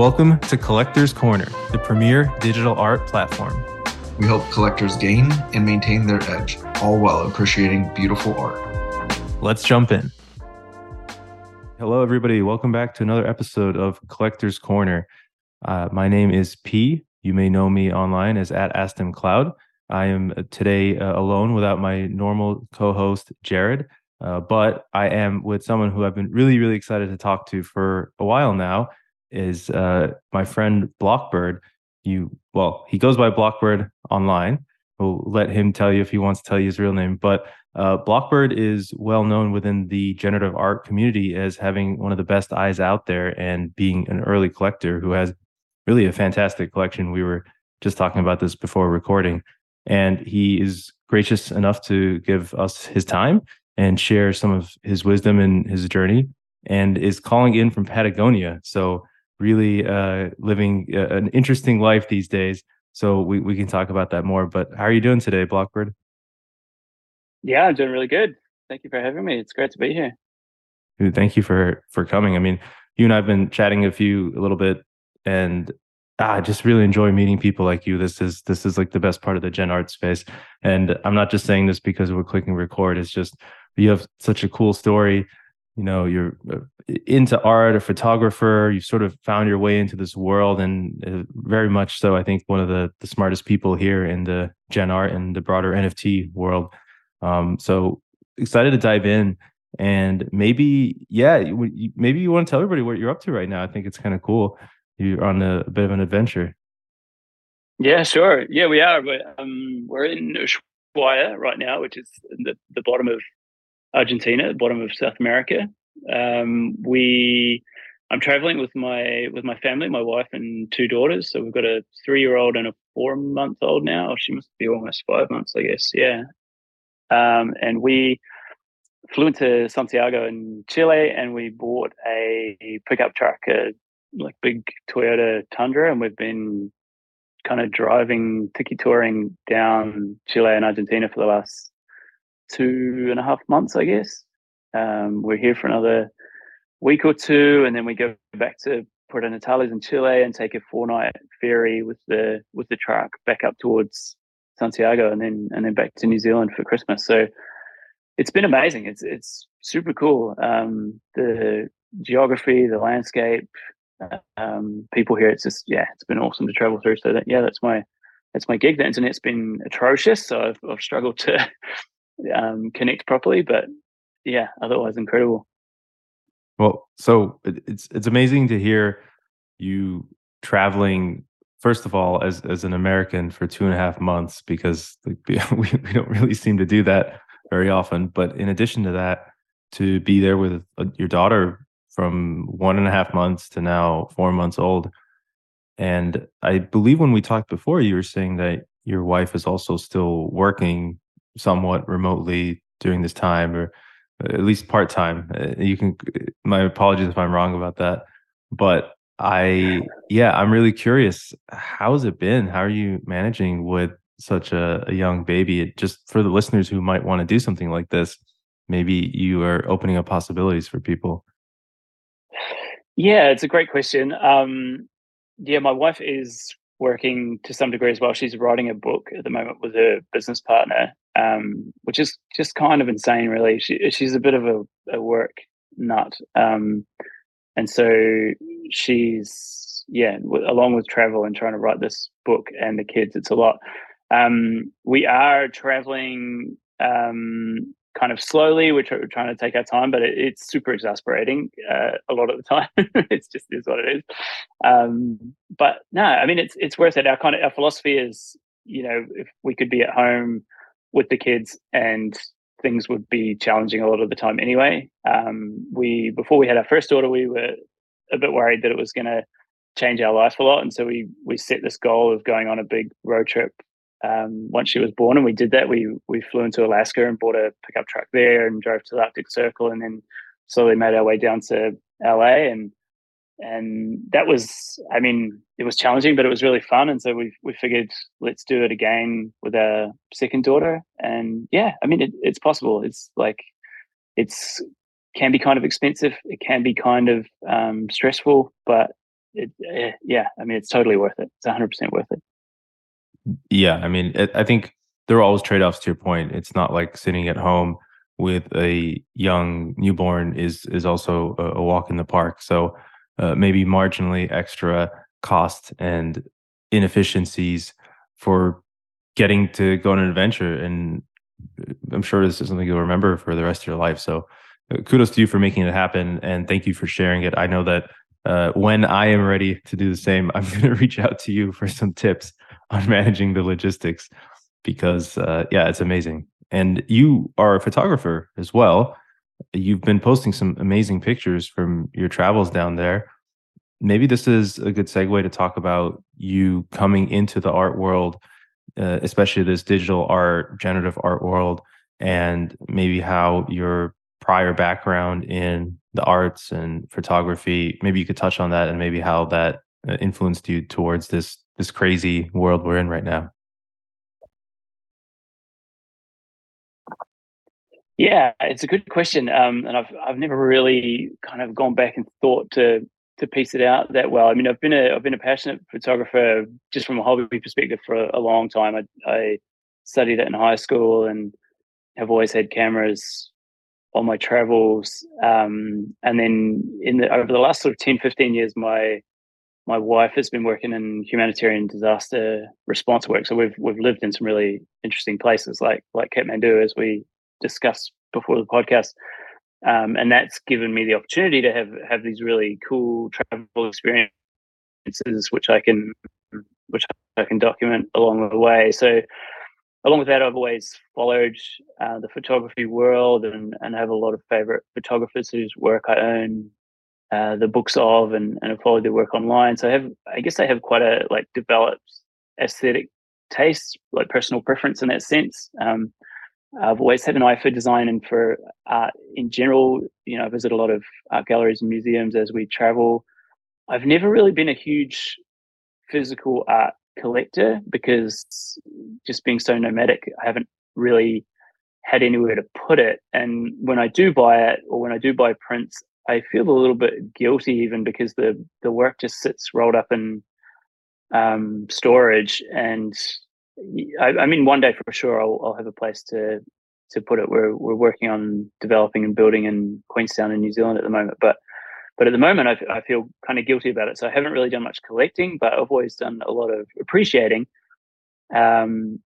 Welcome to Collectors Corner, the premier digital art platform. We help collectors gain and maintain their edge, all while appreciating beautiful art. Let's jump in. Hello, everybody. Welcome back to another episode of Collectors Corner. My name is P. You may know me online as @AstonCloud. I am today alone without my normal co-host, Jared. But I am with someone who I've been really, really excited to talk to for a while now, is my friend Blockbird. He goes by Blockbird online. We'll let him tell you if he wants to tell you his real name. But Blockbird is well known within the generative art community as having one of the best eyes out there and being an early collector who has really a fantastic collection. We were just talking about this before recording, and he is gracious enough to give us his time and share some of his wisdom and his journey, and is calling in from Patagonia. So really living an interesting life these days. So we can talk about that more. But how are you doing today, Blockbird? Yeah, I'm doing really good. Thank you for having me. It's great to be here. Dude, thank you for coming. I mean, you and I have been chatting a little bit, and I just really enjoy meeting people like you. This is like the best part of the gen art space. And I'm not just saying this because we're clicking record. It's just, you have such a cool story. You know, you're into art, a photographer, you've sort of found your way into this world, and very much so, I think, one of the smartest people here in the gen art and the broader NFT world. So excited to dive in, and maybe you want to tell everybody what you're up to right now. I think it's kind of cool. You're on a bit of an adventure. Yeah, sure. Yeah, we are. We're in Ushuaia right now, which is the bottom of Argentina, the bottom of South America. I'm traveling with my family, my wife and two daughters. So we've got a 3-year-old and a 4-month-old now. She must be almost 5 months, I guess. Yeah. And we flew into Santiago in Chile, and we bought a pickup truck, a big Toyota Tundra, and we've been kind of driving, tiki-touring down Chile and Argentina for the last 2.5 months, I guess. We're here for another week or two, and then we go back to Puerto Natales in Chile and take a 4-night ferry with the truck back up towards Santiago, and then back to New Zealand for Christmas. So it's been amazing. It's super cool. The geography, the landscape, people here. It's just, yeah, it's been awesome to travel through. So that's my gig. The internet's been atrocious, so I've struggled to connect properly, but yeah, otherwise incredible. Well, so it's amazing to hear you traveling, first of all, as an American for 2.5 months, because we don't really seem to do that very often. But in addition to that, to be there with your daughter from 1.5 months to now 4 months old. And I believe when we talked before, you were saying that your wife is also still working somewhat remotely during this time, or at least part-time. My apologies if I'm wrong about that, but I'm really curious, how's it been? How are you managing with such a young baby? Just for the listeners who might want to do something like this, maybe you are opening up possibilities for people. Yeah, it's a great question. My wife is working to some degree as well. She's writing a book at the moment with her business partner, which is just kind of insane, really. She's a bit of a work nut. And so she's, along with travel and trying to write this book and the kids, it's a lot. We are traveling kind of slowly. We're trying to take our time, but it's super exasperating a lot of the time. It's just is what it is. But no, I mean, it's worth it. Our philosophy is, if we could be at home with the kids, and things would be challenging a lot of the time anyway. Before we had our first daughter, we were a bit worried that it was going to change our life a lot, and so we set this goal of going on a big road trip once she was born, and we did that. We flew into Alaska and bought a pickup truck there and drove to the Arctic Circle, and then slowly made our way down to LA, and that was, I mean, it was challenging, but it was really fun. And so we figured, let's do it again with our second daughter. And yeah, I mean, it's possible. It's like, it can be kind of expensive. It can be kind of stressful, but yeah, I mean, it's totally worth it. It's 100% worth it. Yeah, I mean, I think there are always trade-offs to your point. It's not like sitting at home with a young newborn is also a walk in the park. So maybe marginally extra cost and inefficiencies for getting to go on an adventure. And I'm sure this is something you'll remember for the rest of your life. So kudos to you for making it happen. And thank you for sharing it. I know that when I am ready to do the same, I'm going to reach out to you for some tips on managing the logistics, because yeah, it's amazing. And you are a photographer as well. You've been posting some amazing pictures from your travels down there. Maybe this is a good segue to talk about you coming into the art world, especially this digital art, generative art world, and maybe how your prior background in the arts and photography, maybe you could touch on that and maybe how that influenced you towards this crazy world we're in right now. Yeah, it's a good question, and I've never really kind of gone back and thought to piece it out that well. I mean, I've been a passionate photographer just from a hobby perspective for a long time. I studied it in high school and have always had cameras on my travels. And then over the last sort of 10, 15 years, my wife has been working in humanitarian disaster response work. So we've lived in some really interesting places like Kathmandu, as we discussed before the podcast. And that's given me the opportunity to have these really cool travel experiences, which I can document along the way. So along with that, I've always followed the photography world and have a lot of favorite photographers whose work I own the books of and have followed their work online. So I guess I have quite a developed aesthetic taste, personal preference in that sense. I've always had an eye for design and for art in general. You know, I visit a lot of art galleries and museums as we travel. I've never really been a huge physical art collector because just being so nomadic, I haven't really had anywhere to put it. And when I do buy it or when I do buy prints, I feel a little bit guilty even because the work just sits rolled up in storage. And I mean, one day for sure, I'll have a place to put it. We're working on developing and building in Queenstown in New Zealand at the moment, but at the moment, I feel kind of guilty about it. So I haven't really done much collecting, but I've always done a lot of appreciating. And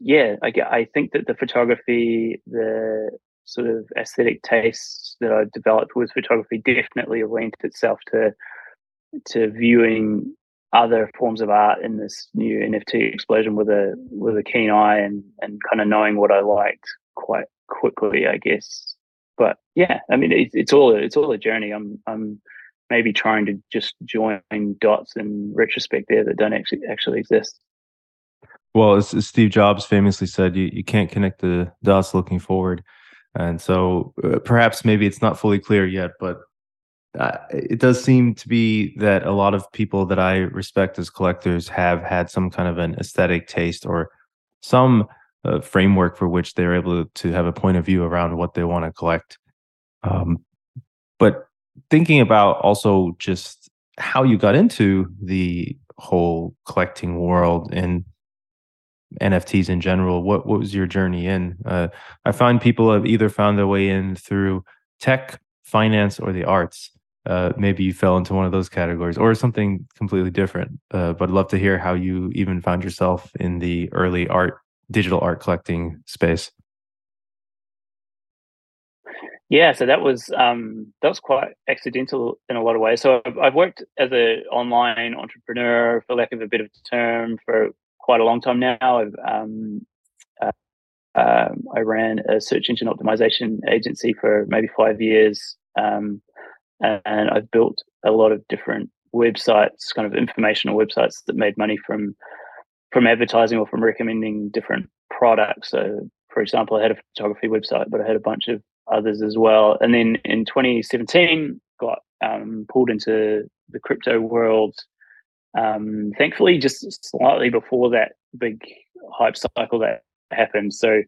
yeah, I think that the photography, the sort of aesthetic tastes that I developed with photography definitely lent itself to viewing other forms of art in this new NFT explosion with a keen eye and kind of knowing what I liked quite quickly, I guess. But yeah, I mean, it's all a journey. I'm maybe trying to just join dots in retrospect there that don't actually exist. Well, as Steve Jobs famously said, you can't connect the dots looking forward, and so perhaps maybe it's not fully clear yet, but. It does seem to be that a lot of people that I respect as collectors have had some kind of an aesthetic taste or some framework for which they're able to have a point of view around what they want to collect. But thinking about also just how you got into the whole collecting world and NFTs in general, what was your journey in? I find people have either found their way in through tech, finance, or the arts. Maybe you fell into one of those categories or something completely different, but I'd love to hear how you even found yourself in the early digital art collecting space. Yeah, so that was quite accidental in a lot of ways. So I've worked as an online entrepreneur, for lack of a better term, for quite a long time now. I ran a search engine optimization agency for maybe 5 years. And I've built a lot of different websites, kind of informational websites that made money from advertising or from recommending different products. So, for example, I had a photography website, but I had a bunch of others as well. And then in 2017, got pulled into the crypto world. Thankfully, just slightly before that big hype cycle that happened. So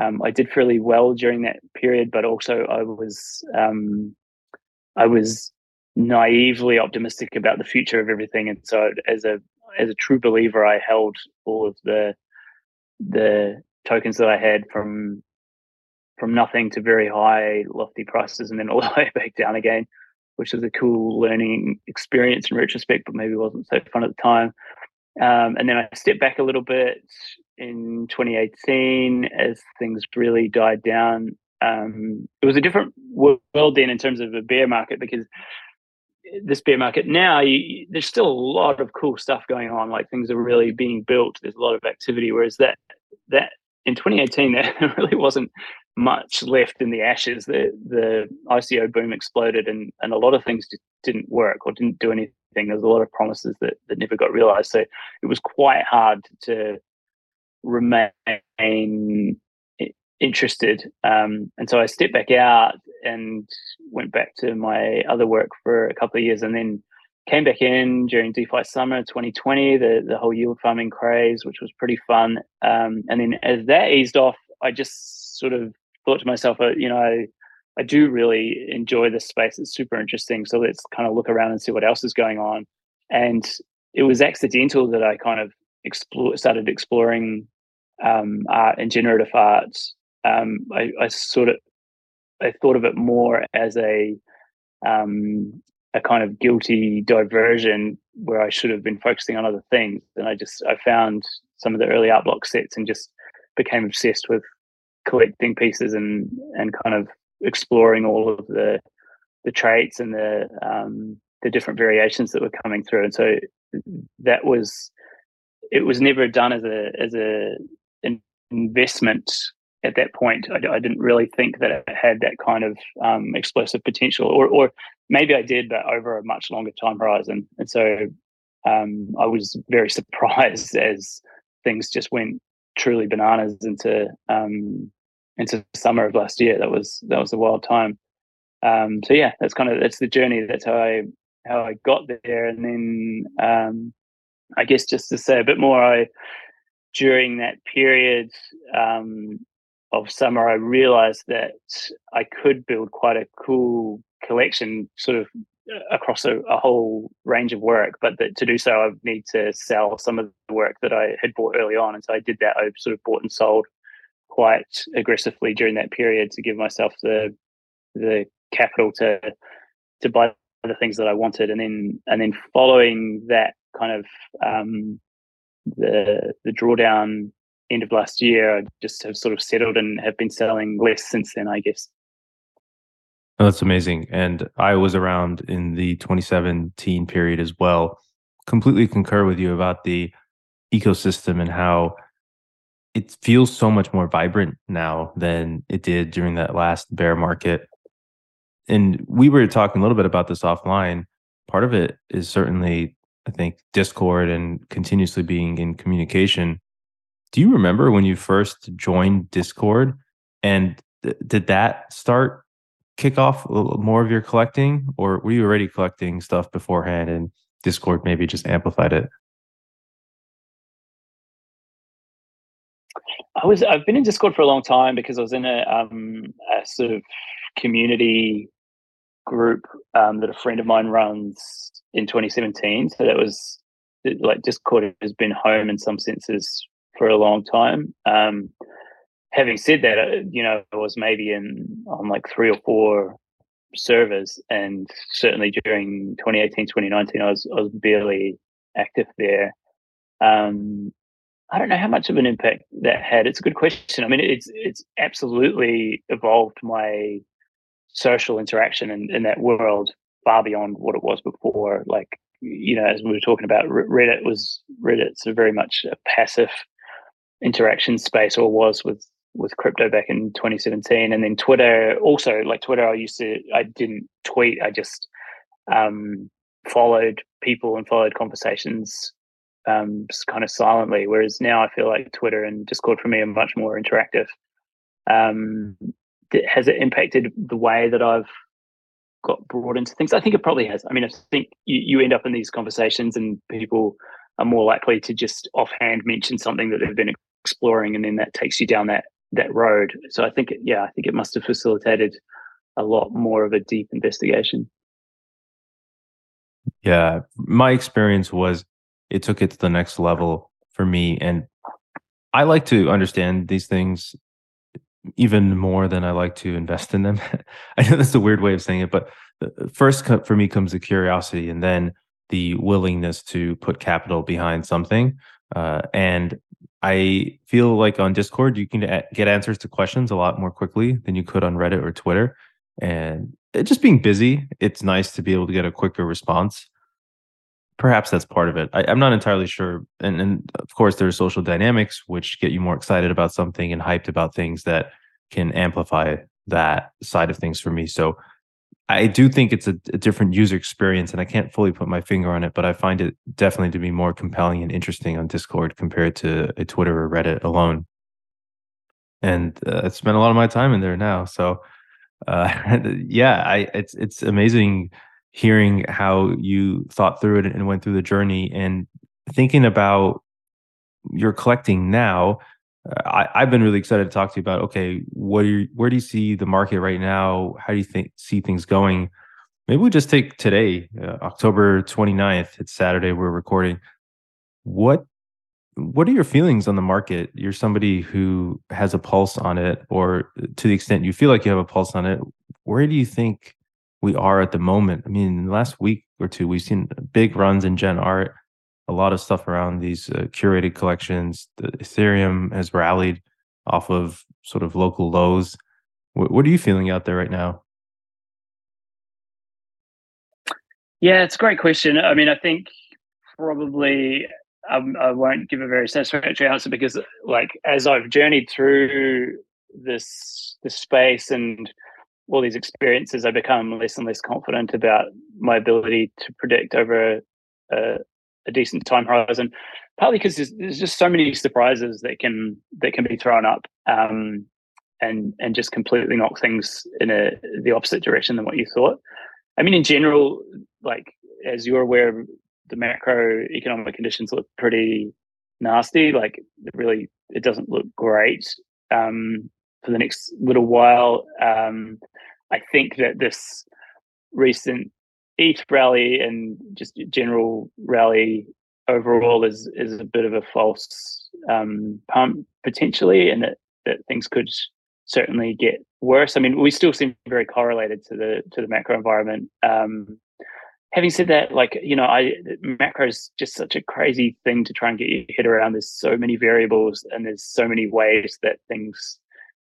I did fairly well during that period, but also I was naively optimistic about the future of everything, and so as a true believer, I held all of the tokens that I had from nothing to very high lofty prices, and then all the way back down again, which was a cool learning experience in retrospect, but maybe wasn't so fun at the time. And then I stepped back a little bit in 2018 as things really died down. It was a different world then in terms of a bear market, because this bear market now, there's still a lot of cool stuff going on. Like, things are really being built. There's a lot of activity. Whereas that in 2018, there really wasn't much left in the ashes. The ICO boom exploded, and a lot of things just didn't work or didn't do anything. There's a lot of promises that never got realized. So it was quite hard to remain interested. And so I stepped back out and went back to my other work for a couple of years, and then came back in during DeFi summer 2020, the whole yield farming craze, which was pretty fun. And then as that eased off, I just sort of thought to myself, I do really enjoy this space. It's super interesting. So let's kind of look around and see what else is going on. And it was accidental that I kind of started exploring art and generative art. I thought of it more as a kind of guilty diversion where I should have been focusing on other things. And I found some of the early Art Block sets and just became obsessed with collecting pieces and kind of exploring all of the traits and the different variations that were coming through. And so it was never done as an investment at that point. I didn't really think that it had that kind of explosive potential, or maybe I did, but over a much longer time horizon. And so I was very surprised as things just went truly bananas into summer of last year. That was a wild time. So yeah, that's the journey. That's how I got there. And then I guess just to say a bit more, during that period of summer, I realized that I could build quite a cool collection sort of across a whole range of work, but that to do so, I would need to sell some of the work that I had bought early on. And so I did that. I sort of bought and sold quite aggressively during that period to give myself the capital to buy the things that I wanted, and then following that kind of the drawdown end of last year, I just have sort of settled and have been selling less since then, I guess. Oh, that's amazing. And I was around in the 2017 period as well. Completely concur with you about the ecosystem and how it feels so much more vibrant now than it did during that last bear market. And we were talking a little bit about this offline. Part of it is certainly, I think, Discord and continuously being in communication. Do you remember when you first joined Discord? And did that kick off more of your collecting? Or were you already collecting stuff beforehand and Discord maybe just amplified it? I've been in Discord for a long time because I was in a sort of community group that a friend of mine runs in 2017. So that was like, Discord has been home in some senses for a long time. Having said that, I was maybe on like 3 or 4 servers, and certainly during 2018, 2019, I was barely active there. I don't know how much of an impact that had. It's a good question. I mean, it's absolutely evolved my social interaction in that world far beyond what it was before. Like, as we were talking about, Reddit's very much a passive interaction space, or was with crypto back in 2017. And then Twitter also, like Twitter, I didn't tweet. I just followed people and followed conversations just kind of silently. Whereas now I feel like Twitter and Discord for me are much more interactive. Has it impacted the way that I've got brought into things? I think it probably has. I mean, I think you end up in these conversations and people are more likely to just offhand mention something that they've been exploring, and then that takes you down that road. So I think, I think it must have facilitated a lot more of a deep investigation. Yeah, my experience was it took it to the next level for me. And I like to understand these things even more than I like to invest in them. I know that's a weird way of saying it, but first for me comes the curiosity and then the willingness to put capital behind something. And I feel like on Discord, you can get answers to questions a lot more quickly than you could on Reddit or Twitter. And just being busy, it's nice to be able to get a quicker response. Perhaps that's part of it. I'm not entirely sure. And of course, there are social dynamics which get you more excited about something and hyped about things that can amplify that side of things for me. So I do think it's a different user experience, and I can't fully put my finger on it, but I find it definitely to be more compelling and interesting on Discord compared to a Twitter or Reddit alone. And I spent a lot of my time in there now. So it's amazing hearing how you thought through it and went through the journey and thinking about your collecting now. I've been really excited to talk to you about, okay, where do you see the market right now? How do you see things going? Maybe we just take today, October 29th. It's Saturday, we're recording. What are your feelings on the market? You're somebody who has a pulse on it, or to the extent you feel like you have a pulse on it, where do you think we are at the moment? I mean, in the last week or two, we've seen big runs in Gen Art, a lot of stuff around these curated collections. The Ethereum has rallied off of sort of local lows. What are you feeling out there right now? Yeah, it's a great question. I mean, I think probably I won't give a very satisfactory answer because, like, as I've journeyed through this space and all these experiences, I become less and less confident about my ability to predict over a decent time horizon, partly because there's just so many surprises that can be thrown up and just completely knock things in the opposite direction than what you thought. I mean, in general, like, as you're aware, the macroeconomic conditions look pretty nasty. Like, it doesn't look great for the next little while. I think that this recent ETH rally and just general rally overall is a bit of a false pump potentially, and that things could certainly get worse. I mean, we still seem very correlated to the macro environment. Having said that, like, you know, macro is just such a crazy thing to try and get your head around. There's so many variables and there's so many ways that things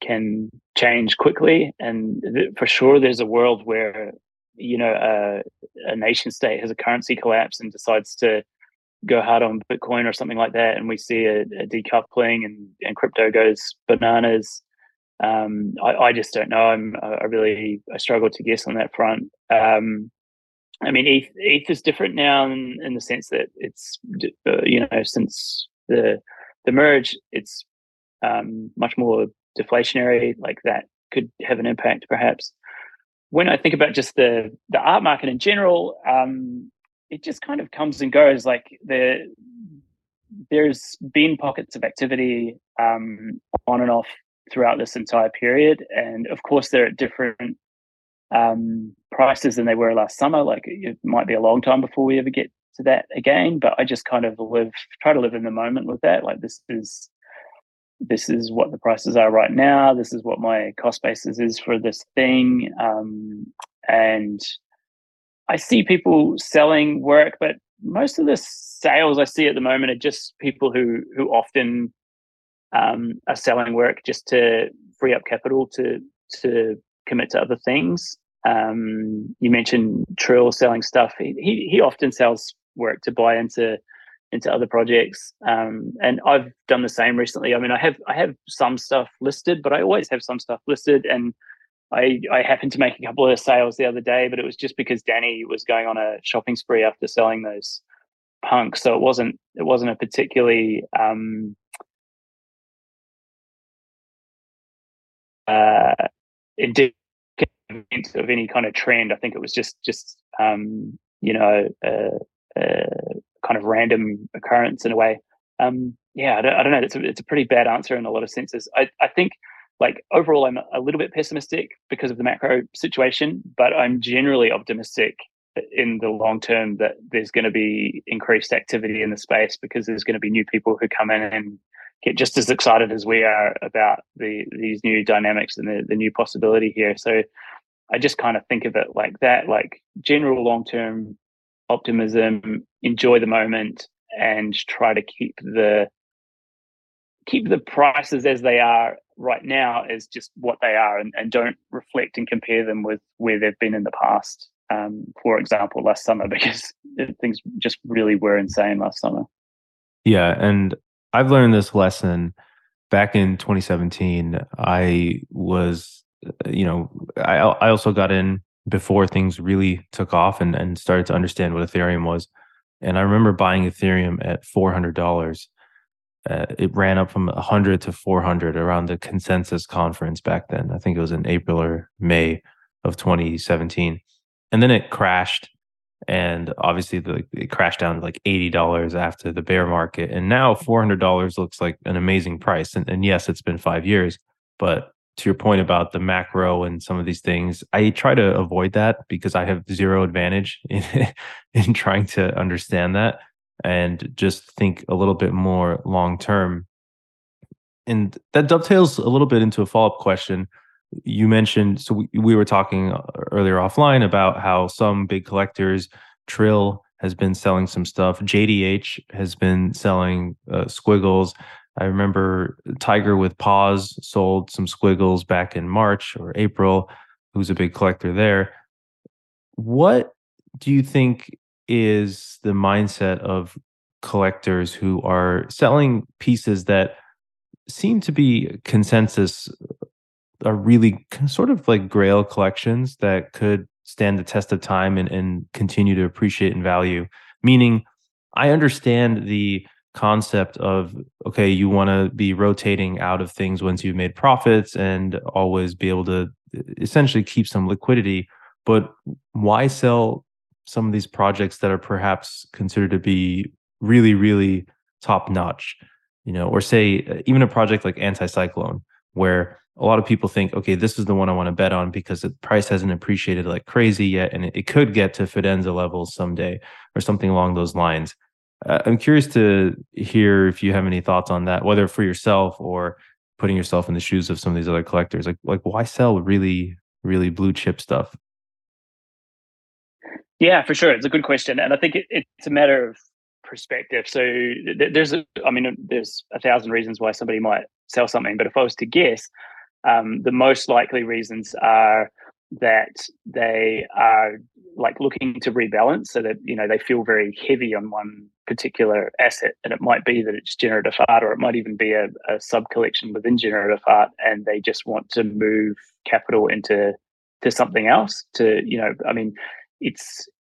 can change quickly. And for sure, there's a world where, you know, a nation state has a currency collapse and decides to go hard on Bitcoin or something like that, and we see a decoupling and crypto goes bananas. I just don't know. I really struggle to guess on that front. I mean, ETH is different now in the sense that it's, you know, since the merge, it's much more deflationary. Like, that could have an impact, perhaps. When I think about just the art market in general, it just kind of comes and goes. Like, there's been pockets of activity on and off throughout this entire period, and of course they're at different prices than they were last summer. Like, it might be a long time before we ever get to that again, but I just kind of try to live in the moment with that. Like, this is what the prices are right now, this is what my cost basis is for this thing, and I see people selling work, but most of the sales I see at the moment are just people who often are selling work just to free up capital to commit to other things. You mentioned Trill selling stuff. He often sells work to buy into other projects, and I've done the same recently. I mean, I have some stuff listed, but I always have some stuff listed, and I happened to make a couple of sales the other day, but it was just because Danny was going on a shopping spree after selling those punks, so it wasn't a particularly indicative of any kind of trend. I think it was just you know, kind of random occurrence in a way. I don't know. It's a pretty bad answer in a lot of senses. I think, like, overall I'm a little bit pessimistic because of the macro situation, but I'm generally optimistic in the long term that there's going to be increased activity in the space, because there's going to be new people who come in and get just as excited as we are about these new dynamics and the new possibility here. So I just kind of think of it like that, like general long-term optimism, enjoy the moment, and try to keep the prices as they are right now as just what they are, and don't reflect and compare them with where they've been in the past. For example, last summer, because things just really were insane last summer. Yeah, and I've learned this lesson back in 2017. I was, I also got in before things really took off and started to understand what Ethereum was. And I remember buying Ethereum at $400. It ran up from 100 to 400 around the Consensus conference back then. I think it was in April or May of 2017. And then it crashed. And obviously, it crashed down to like $80 after the bear market. And now $400 looks like an amazing price. And yes, it's been 5 years. But to your point about the macro and some of these things, I try to avoid that because I have zero advantage in trying to understand that, and just think a little bit more long term. And that dovetails a little bit into a follow-up question. You mentioned, so we were talking earlier offline about how some big collectors, Trill has been selling some stuff. JDH has been selling squiggles. I remember Tiger with Paws sold some squiggles back in March or April, who's a big collector there. What do you think is the mindset of collectors who are selling pieces that seem to be consensus, are really sort of like grail collections that could stand the test of time and continue to appreciate in value? Meaning, I understand the concept of, okay, you want to be rotating out of things once you've made profits and always be able to essentially keep some liquidity, but why sell some of these projects that are perhaps considered to be really, really top-notch? Or say even a project like Anti-Cyclone, where a lot of people think, okay, this is the one I want to bet on because the price hasn't appreciated like crazy yet, and it could get to Fidenza levels someday or something along those lines. I'm curious to hear if you have any thoughts on that, whether for yourself or putting yourself in the shoes of some of these other collectors. Like why sell really, really blue chip stuff? Yeah, for sure. It's a good question. And I think it's a matter of perspective. So there's 1,000 reasons why somebody might sell something. But if I was to guess, the most likely reasons are that they are like looking to rebalance, so that they feel very heavy on one particular asset, and it might be that it's generative art, or it might even be a sub collection within generative art, and they just want to move capital into something else.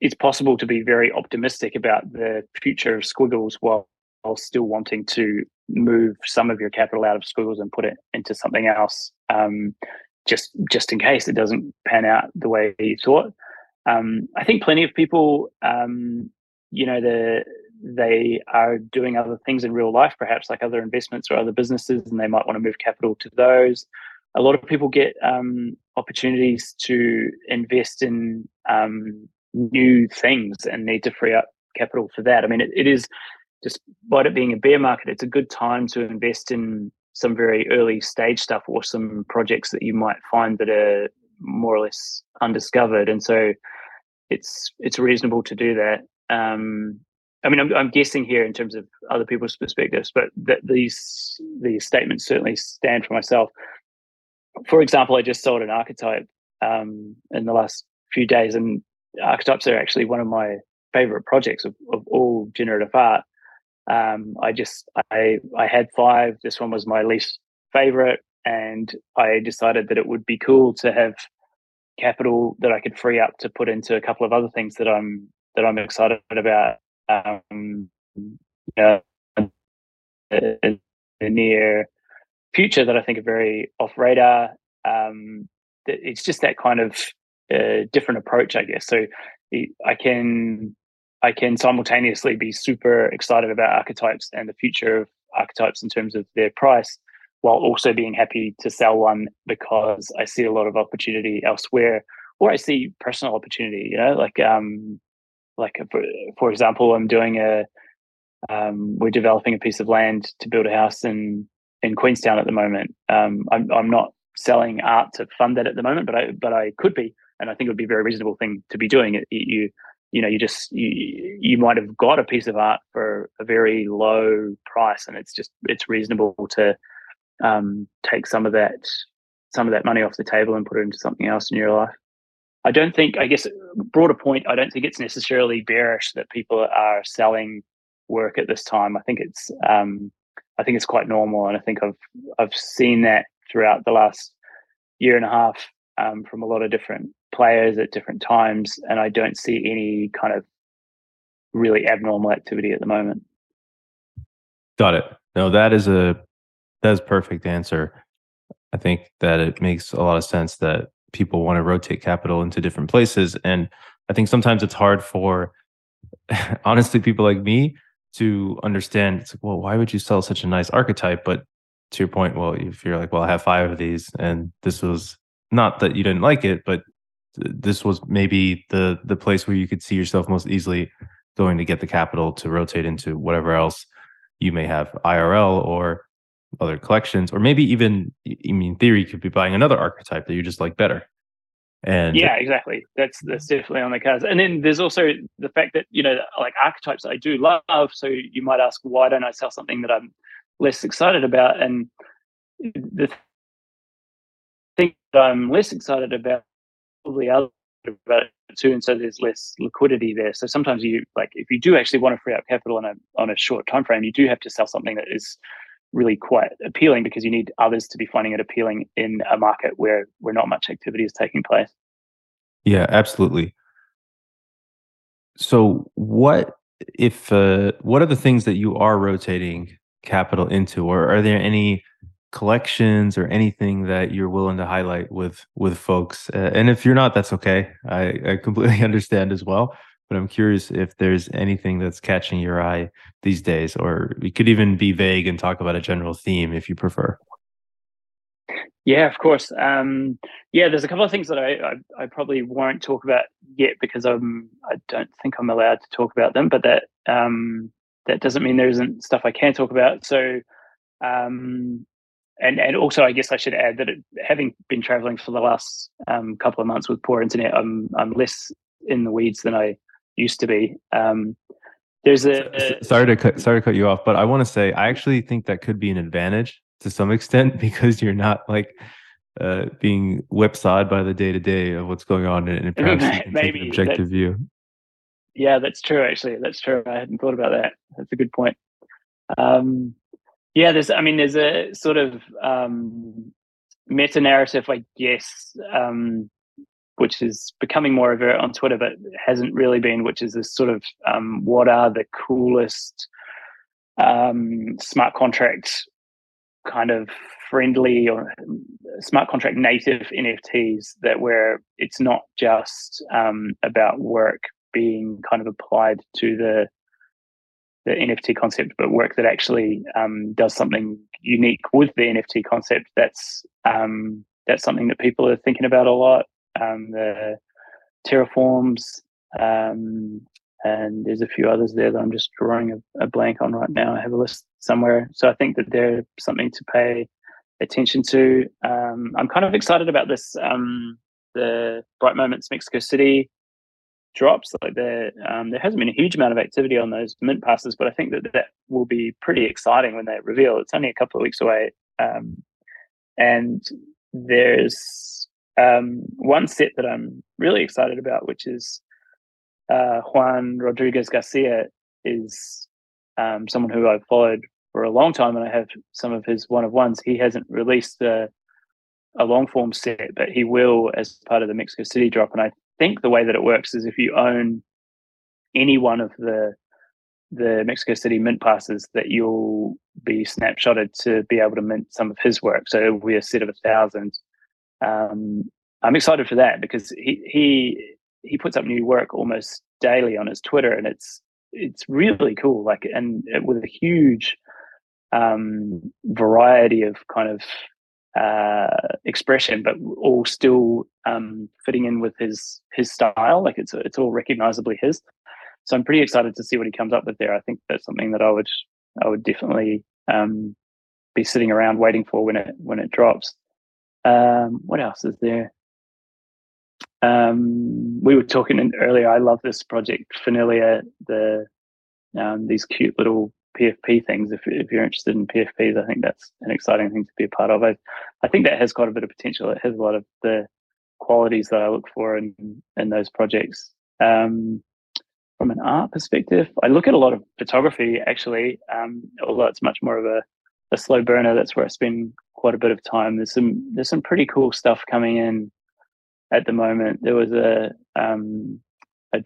It's possible to be very optimistic about the future of squiggles while still wanting to move some of your capital out of squiggles and put it into something else, just in case it doesn't pan out the way you thought. I think plenty of people, they are doing other things in real life, perhaps like other investments or other businesses, and they might want to move capital to those. A lot of people get opportunities to invest in new things and need to free up capital for that. I mean, it is, despite it being a bear market, it's a good time to invest in some very early stage stuff or some projects that you might find that are more or less undiscovered. And so it's reasonable to do that. I'm guessing here in terms of other people's perspectives, but that these statements certainly stand for myself. For example, I just sold an Archetype in the last few days, and Archetypes are actually one of my favorite projects of all generative art. I had 5. This one was my least favorite, and I decided that it would be cool to have capital that I could free up to put into a couple of other things that I'm excited about in the near future that I think are very off radar. It's just that kind of different approach, I guess. So I can simultaneously be super excited about Archetypes and the future of Archetypes in terms of their price, while also being happy to sell one because I see a lot of opportunity elsewhere, or I see personal opportunity, you know, like for example, I'm doing we're developing a piece of land to build a house in Queenstown at the moment. I'm not selling art to fund that at the moment, but I could be, and I think it would be a very reasonable thing to be doing. You might have got a piece of art for a very low price, and it's reasonable to take some of that money off the table and put it into something else in your life. I don't think, I guess, broader point, I don't think it's necessarily bearish that people are selling work at this time. I think it's quite normal, and I think I've seen that throughout the last year and a half from a lot of different players at different times, and I don't see any kind of really abnormal activity at the moment. Got it. No, that is perfect answer. I think that it makes a lot of sense that people want to rotate capital into different places, and I think sometimes it's hard for, honestly, people like me to understand. It's like, well, why would you sell such a nice archetype? But to your point, well, if you're like, well, I have 5 of these, and this was not that you didn't like it, but this was maybe the place where you could see yourself most easily going to get the capital to rotate into whatever else you may have, IRL or other collections, or maybe even, I mean, in theory, you could be buying another archetype that you just like better. And yeah, exactly. That's definitely on the cards. And then there's also the fact that, you know, like archetypes I do love. So you might ask, why don't I sell something that I'm less excited about? And the thing that I'm less excited about, probably other about it too. And so there's less liquidity there. So sometimes you, like, if you do actually want to free up capital on a short time frame, you do have to sell something that is really quite appealing, because you need others to be finding it appealing in a market where not much activity is taking place. Yeah, absolutely. So what are the things that you are rotating capital into, or are there any collections or anything that you're willing to highlight with folks? And if you're not, that's okay. I completely understand as well. But I'm curious if there's anything that's catching your eye these days, or we could even be vague and talk about a general theme if you prefer. Yeah, of course. There's a couple of things that I probably won't talk about yet, because I don't think I'm allowed to talk about them, but that doesn't mean there isn't stuff I can talk about. So, and also, I guess I should add that having been traveling for the last couple of months with poor internet, I'm less in the weeds than I used to be. There's a sorry to cut you off, but I want to say I actually think that could be an advantage to some extent, because you're not like being whipsawed by the day to day of what's going on, and perhaps you can take an objective view. Yeah, that's true. Actually, that's true. I hadn't thought about that. That's a good point. There's a sort of meta narrative, I guess, which is becoming more overt on Twitter, but hasn't really been, which is this sort of what are the coolest smart contract kind of friendly or smart contract native NFTs that where it's not just about work being kind of applied to the NFT concept, but work that actually does something unique with the NFT concept. That's something that people are thinking about a lot. The terraforms, and there's a few others there that I'm just drawing a blank on right now. I have a list somewhere. So I think that they're something to pay attention to. I'm kind of excited about this, the Bright Moments Mexico City drops. Like there hasn't been a huge amount of activity on those mint passes, but I think that will be pretty exciting when they reveal. It's only a couple of weeks away. And there's one set that I'm really excited about, which is Juan Rodriguez Garcia is someone who I've followed for a long time, and I have some of his one-of-ones. He hasn't released a long-form set, but he will as part of the Mexico City drop. And I think the way that it works is if you own any one of the Mexico City mint passes, that you'll be snapshotted to be able to mint some of his work. So it will be a set of 1,000. I'm excited for that, because he puts up new work almost daily on his Twitter, and it's really cool. Like, and with a huge variety of kind of expression, but all still fitting in with his style. Like it's all recognizably his. So I'm pretty excited to see what he comes up with there. I think that's something that I would definitely be sitting around waiting for when it drops. What else is there? We were talking earlier. I love this project Finiliar, these cute little PFP things. If you're interested in PFPs, I think that's an exciting thing to be a part of. I think that has quite a bit of potential. It has a lot of the qualities that I look for in those projects. From an art perspective, I look at a lot of photography, actually, although it's much more of a slow burner. That's where I spend quite a bit of time. There's some pretty cool stuff coming in at the moment. There was a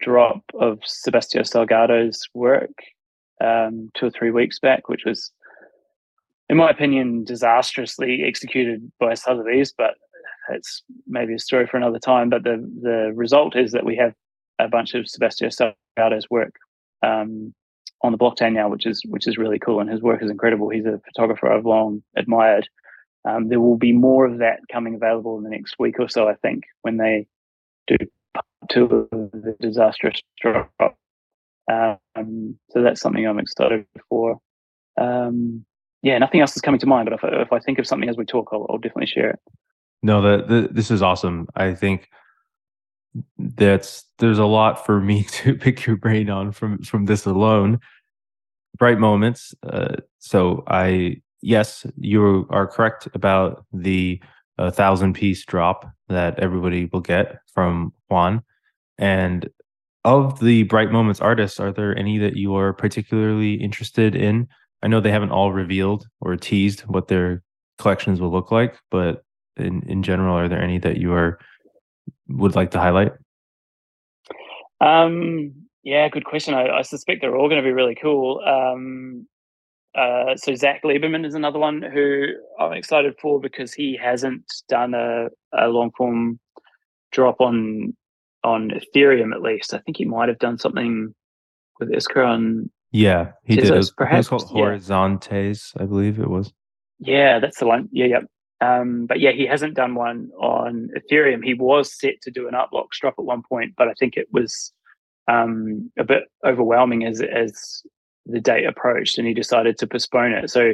drop of Sebastião Salgado's work 2 or 3 weeks back, which was, in my opinion, disastrously executed by Sotheby's, but it's maybe a story for another time. But the result is that we have a bunch of Sebastião Salgado's work on the blockchain now, which is really cool, and his work is incredible. He's a photographer I've long admired. There will be more of that coming available in the next week or so, I think, when they do part two of the disastrous drop. So that's something I'm excited for. Nothing else is coming to mind, but if I think of something as we talk, I'll definitely share it. No, this is awesome. I think there's a lot for me to pick your brain on from this alone. Bright moments. Yes, you are correct about the 1,000-piece drop that everybody will get from Juan. And of the Bright Moments artists, are there any that you are particularly interested in? I know they haven't all revealed or teased what their collections will look like, but in general, are there any that you would like to highlight? Good question. I suspect they're all going to be really cool. So Zach Lieberman is another one who I'm excited for because he hasn't done a long form drop on Ethereum, at least. I think he might have done something with Iskra on Tezos, did. It was called Horizontes, I believe it was. Yeah, that's the one. Yeah. But he hasn't done one on Ethereum. He was set to do an Art Blocks drop at one point, but I think it was a bit overwhelming as the date approached, and he decided to postpone it. So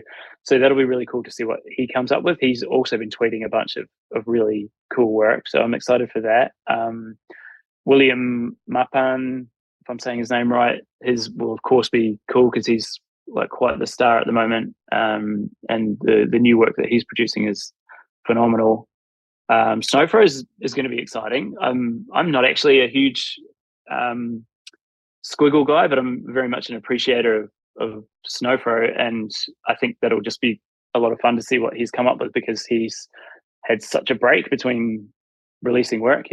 that'll be really cool to see what he comes up with. He's also been tweeting a bunch of really cool work, so I'm excited for that. William Mapan, if I'm saying his name right, his will of course be cool because he's like quite the star at the moment, and the new work that he's producing is phenomenal. Snowfro is going to be exciting. I'm not actually a huge Squiggle guy, but I'm very much an appreciator of Snowfro, and I think that'll just be a lot of fun to see what he's come up with because he's had such a break between releasing work.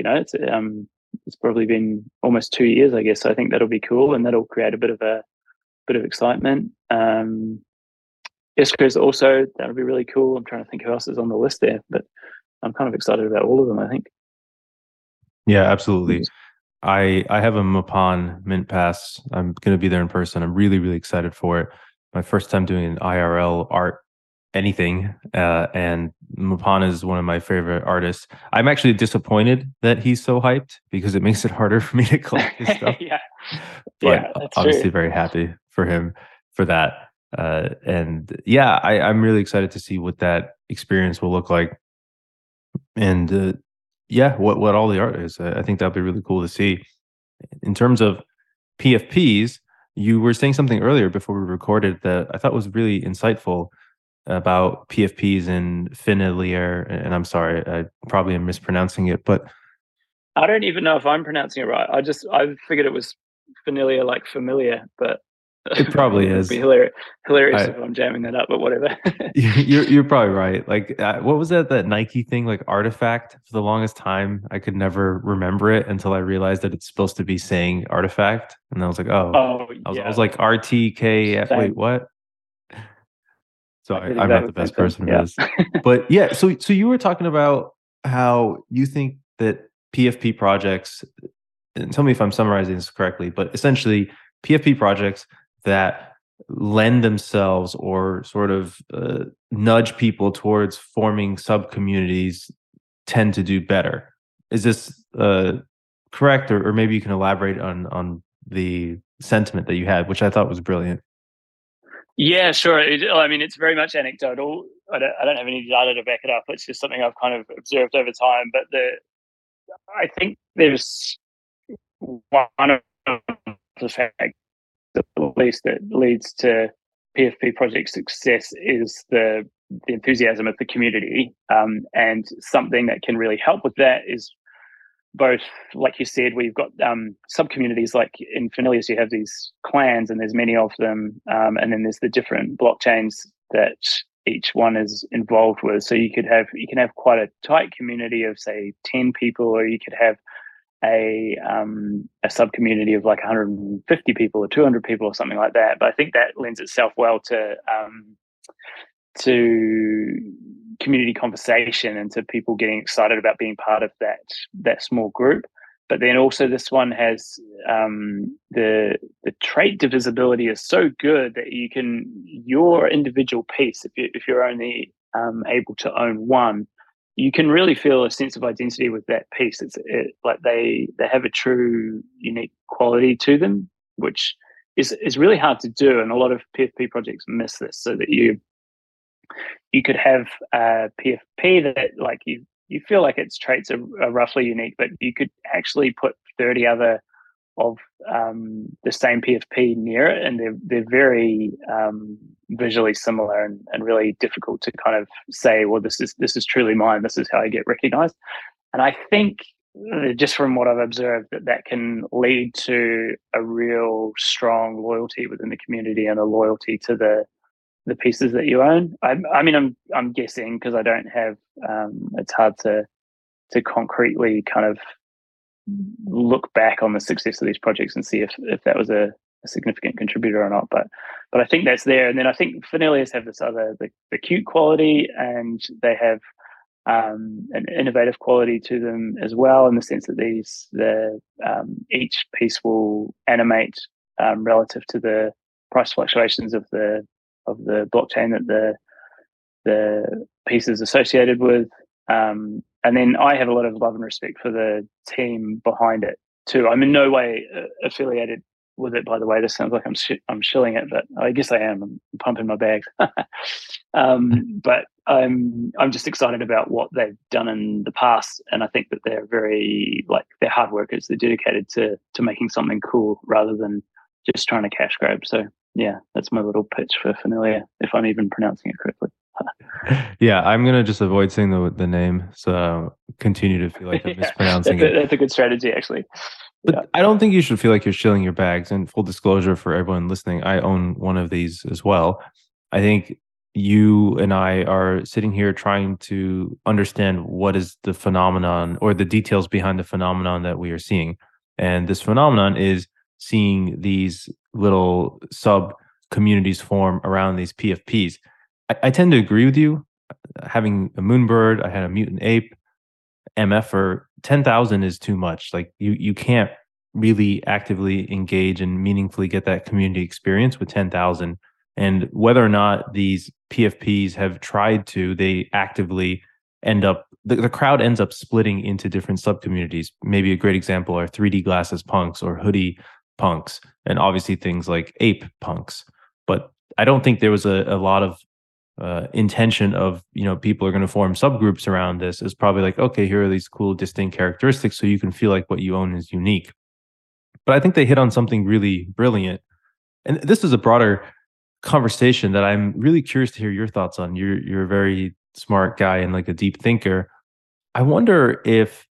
It's probably been almost 2 years, I guess. So I think that'll be cool, and that'll create a bit of excitement. Iskra is also, that'll be really cool. I'm trying to think who else is on the list there, but I'm kind of excited about all of them, I think. Yeah, absolutely. I have a Mapan Mint Pass. I'm going to be there in person. I'm really, really excited for it. My first time doing an IRL art, anything. And Mapan is one of my favorite artists. I'm actually disappointed that he's so hyped because it makes it harder for me to collect his stuff. That's obviously true. Very happy for him for that. I'm really excited to see what that experience will look like. And, what all the art is. I think that'd be really cool to see. In terms of PFPs, you were saying something earlier before we recorded that I thought was really insightful about PFPs and Finiliar, and I'm sorry, I probably am mispronouncing it, but I don't even know if I'm pronouncing it right. I figured it was Finiliar, like familiar, but it probably is. It'd be hilarious if I'm jamming that up, but whatever. You're probably right. Like, what was that Nike thing? Like Artifact. For the longest time, I could never remember it until I realized that it's supposed to be saying Artifact, and I was like, I was like RTK. Same. Wait, what? So I'm not the best person for this. But yeah, so you were talking about how you think that PFP projects, and tell me if I'm summarizing this correctly, but essentially PFP projects that lend themselves or sort of nudge people towards forming sub-communities tend to do better. Is this correct? Or maybe you can elaborate on the sentiment that you had, which I thought was brilliant. Yeah, sure. I mean, it's very much anecdotal. I don't have any data to back it up. It's just something I've kind of observed over time. But I think there's one of the factors, at least, that leads to PFP project success is the enthusiasm of the community. And something that can really help with that is both, like you said, we've got sub-communities like in Finiliar, you have these clans and there's many of them. And then there's the different blockchains that each one is involved with. So you can have quite a tight community of, say, 10 people, or you could have a sub-community of like 150 people or 200 people or something like that. But I think that lends itself well to community conversation and to people getting excited about being part of that small group. But then also this one has the trait divisibility is so good that your individual piece, if you're only able to own one, you can really feel a sense of identity with that piece. They have a true unique quality to them, which is really hard to do, and a lot of PFP projects miss this. So that you could have a PFP that like you feel like its traits are roughly unique, but you could actually put 30 other of the same PFP near it, and they're very visually similar and really difficult to kind of say, well, this is truly mine, this is how I get recognized. And I think just from what I've observed that can lead to a real strong loyalty within the community and a loyalty to the pieces that you own. I'm guessing, because I don't have it's hard to concretely kind of look back on the success of these projects and see if that was a significant contributor or not, but I think that's there. And then I think Finiliars have this other the cute quality, and they have an innovative quality to them as well, in the sense that each piece will animate relative to the price fluctuations of the blockchain that the piece is associated with. And then I have a lot of love and respect for the team behind it too. I'm in no way affiliated with it, by the way. This sounds like I'm shilling it, but I guess I am. I'm pumping my bags. But I'm just excited about what they've done in the past, and I think that they're very like they're hard workers. They're dedicated to making something cool rather than just trying to cash grab. So yeah, that's my little pitch for Finiliar, if I'm even pronouncing it correctly. Yeah, I'm gonna just avoid saying the name, so I don't continue to feel like I'm mispronouncing it. That's a good strategy, actually. But yeah. I don't think you should feel like you're shilling your bags. And full disclosure for everyone listening, I own one of these as well. I think you and I are sitting here trying to understand what is the phenomenon or the details behind the phenomenon that we are seeing. And this phenomenon is seeing these little sub communities form around these PFPs. I tend to agree with you. Having a Moonbird, I had a mutant ape. MF for 10,000 is too much. Like you can't really actively engage and meaningfully get that community experience with 10,000. And whether or not these PFPs have tried to, they actively end up, the crowd ends up splitting into different sub communities. Maybe a great example are 3D glasses punks or hoodie punks, and obviously things like ape punks. But I don't think there was a lot of intention of, you know, people are going to form subgroups around this. Is probably like, okay, here are these cool distinct characteristics so you can feel like what you own is unique. But I think they hit on something really brilliant, and this is a broader conversation that I'm really curious to hear your thoughts on. You're a very smart guy and like a deep thinker. I wonder if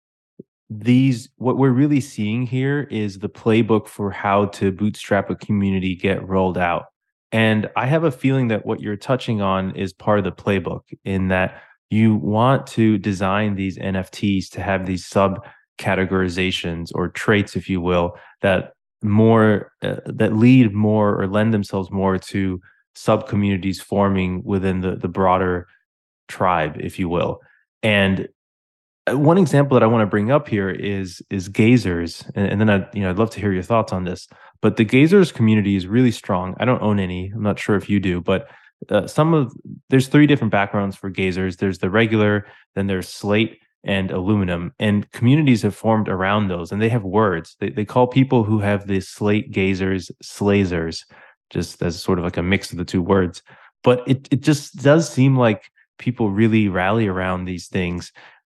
what we're really seeing here is the playbook for how to bootstrap a community get rolled out. And I have a feeling that what you're touching on is part of the playbook, in that you want to design these NFTs to have these sub-categorizations or traits, if you will, that lead more or lend themselves more to sub-communities forming within the broader tribe, if you will. And One example that I want to bring up here is Gazers, and then I'd love to hear your thoughts on this. But the Gazers community is really strong. I don't own any. I'm not sure if you do, but there's three different backgrounds for Gazers. There's the regular, then there's slate and aluminum, and communities have formed around those, and they have words. They call people who have the slate Gazers Slazers, just as sort of like a mix of the two words. But it just does seem like people really rally around these things,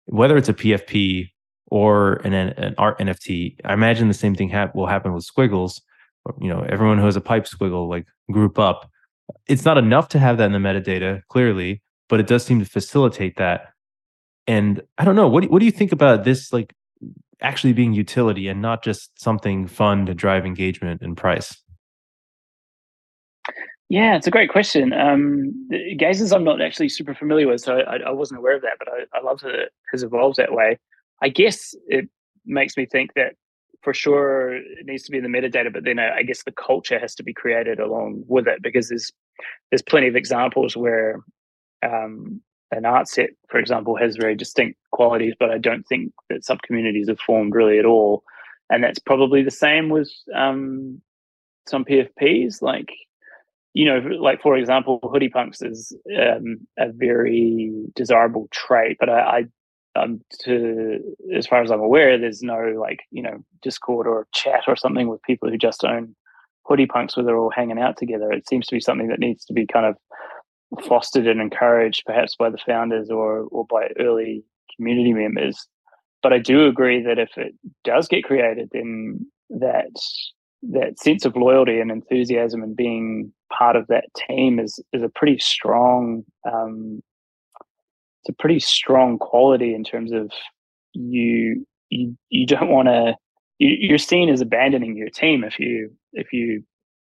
whether it's a PFP or an art NFT. I imagine the same thing will happen with squiggles. Everyone who has a pipe squiggle, like, group up. It's not enough to have that in the metadata, clearly, but it does seem to facilitate that. And I don't know, what do you think about this, like, actually being utility and not just something fun to drive engagement and price? Yeah, it's a great question. Gazers I'm not actually super familiar with, so I wasn't aware of that, but I love that it has evolved that way. I guess it makes me think that for sure it needs to be in the metadata, but then I guess the culture has to be created along with it, because there's plenty of examples where an art set, for example, has very distinct qualities, but I don't think that sub-communities have formed really at all. And that's probably the same with some PFPs, like, for example, hoodie punks is a very desirable trait, but as far as I'm aware, there's no Discord or chat or something with people who just own hoodie punks where they're all hanging out together. It seems to be something that needs to be kind of fostered and encouraged, perhaps by the founders or by early community members. But I do agree that if it does get created, then that sense of loyalty and enthusiasm and being part of that team is a pretty strong quality, in terms of you don't want to, you're seen as abandoning your team if you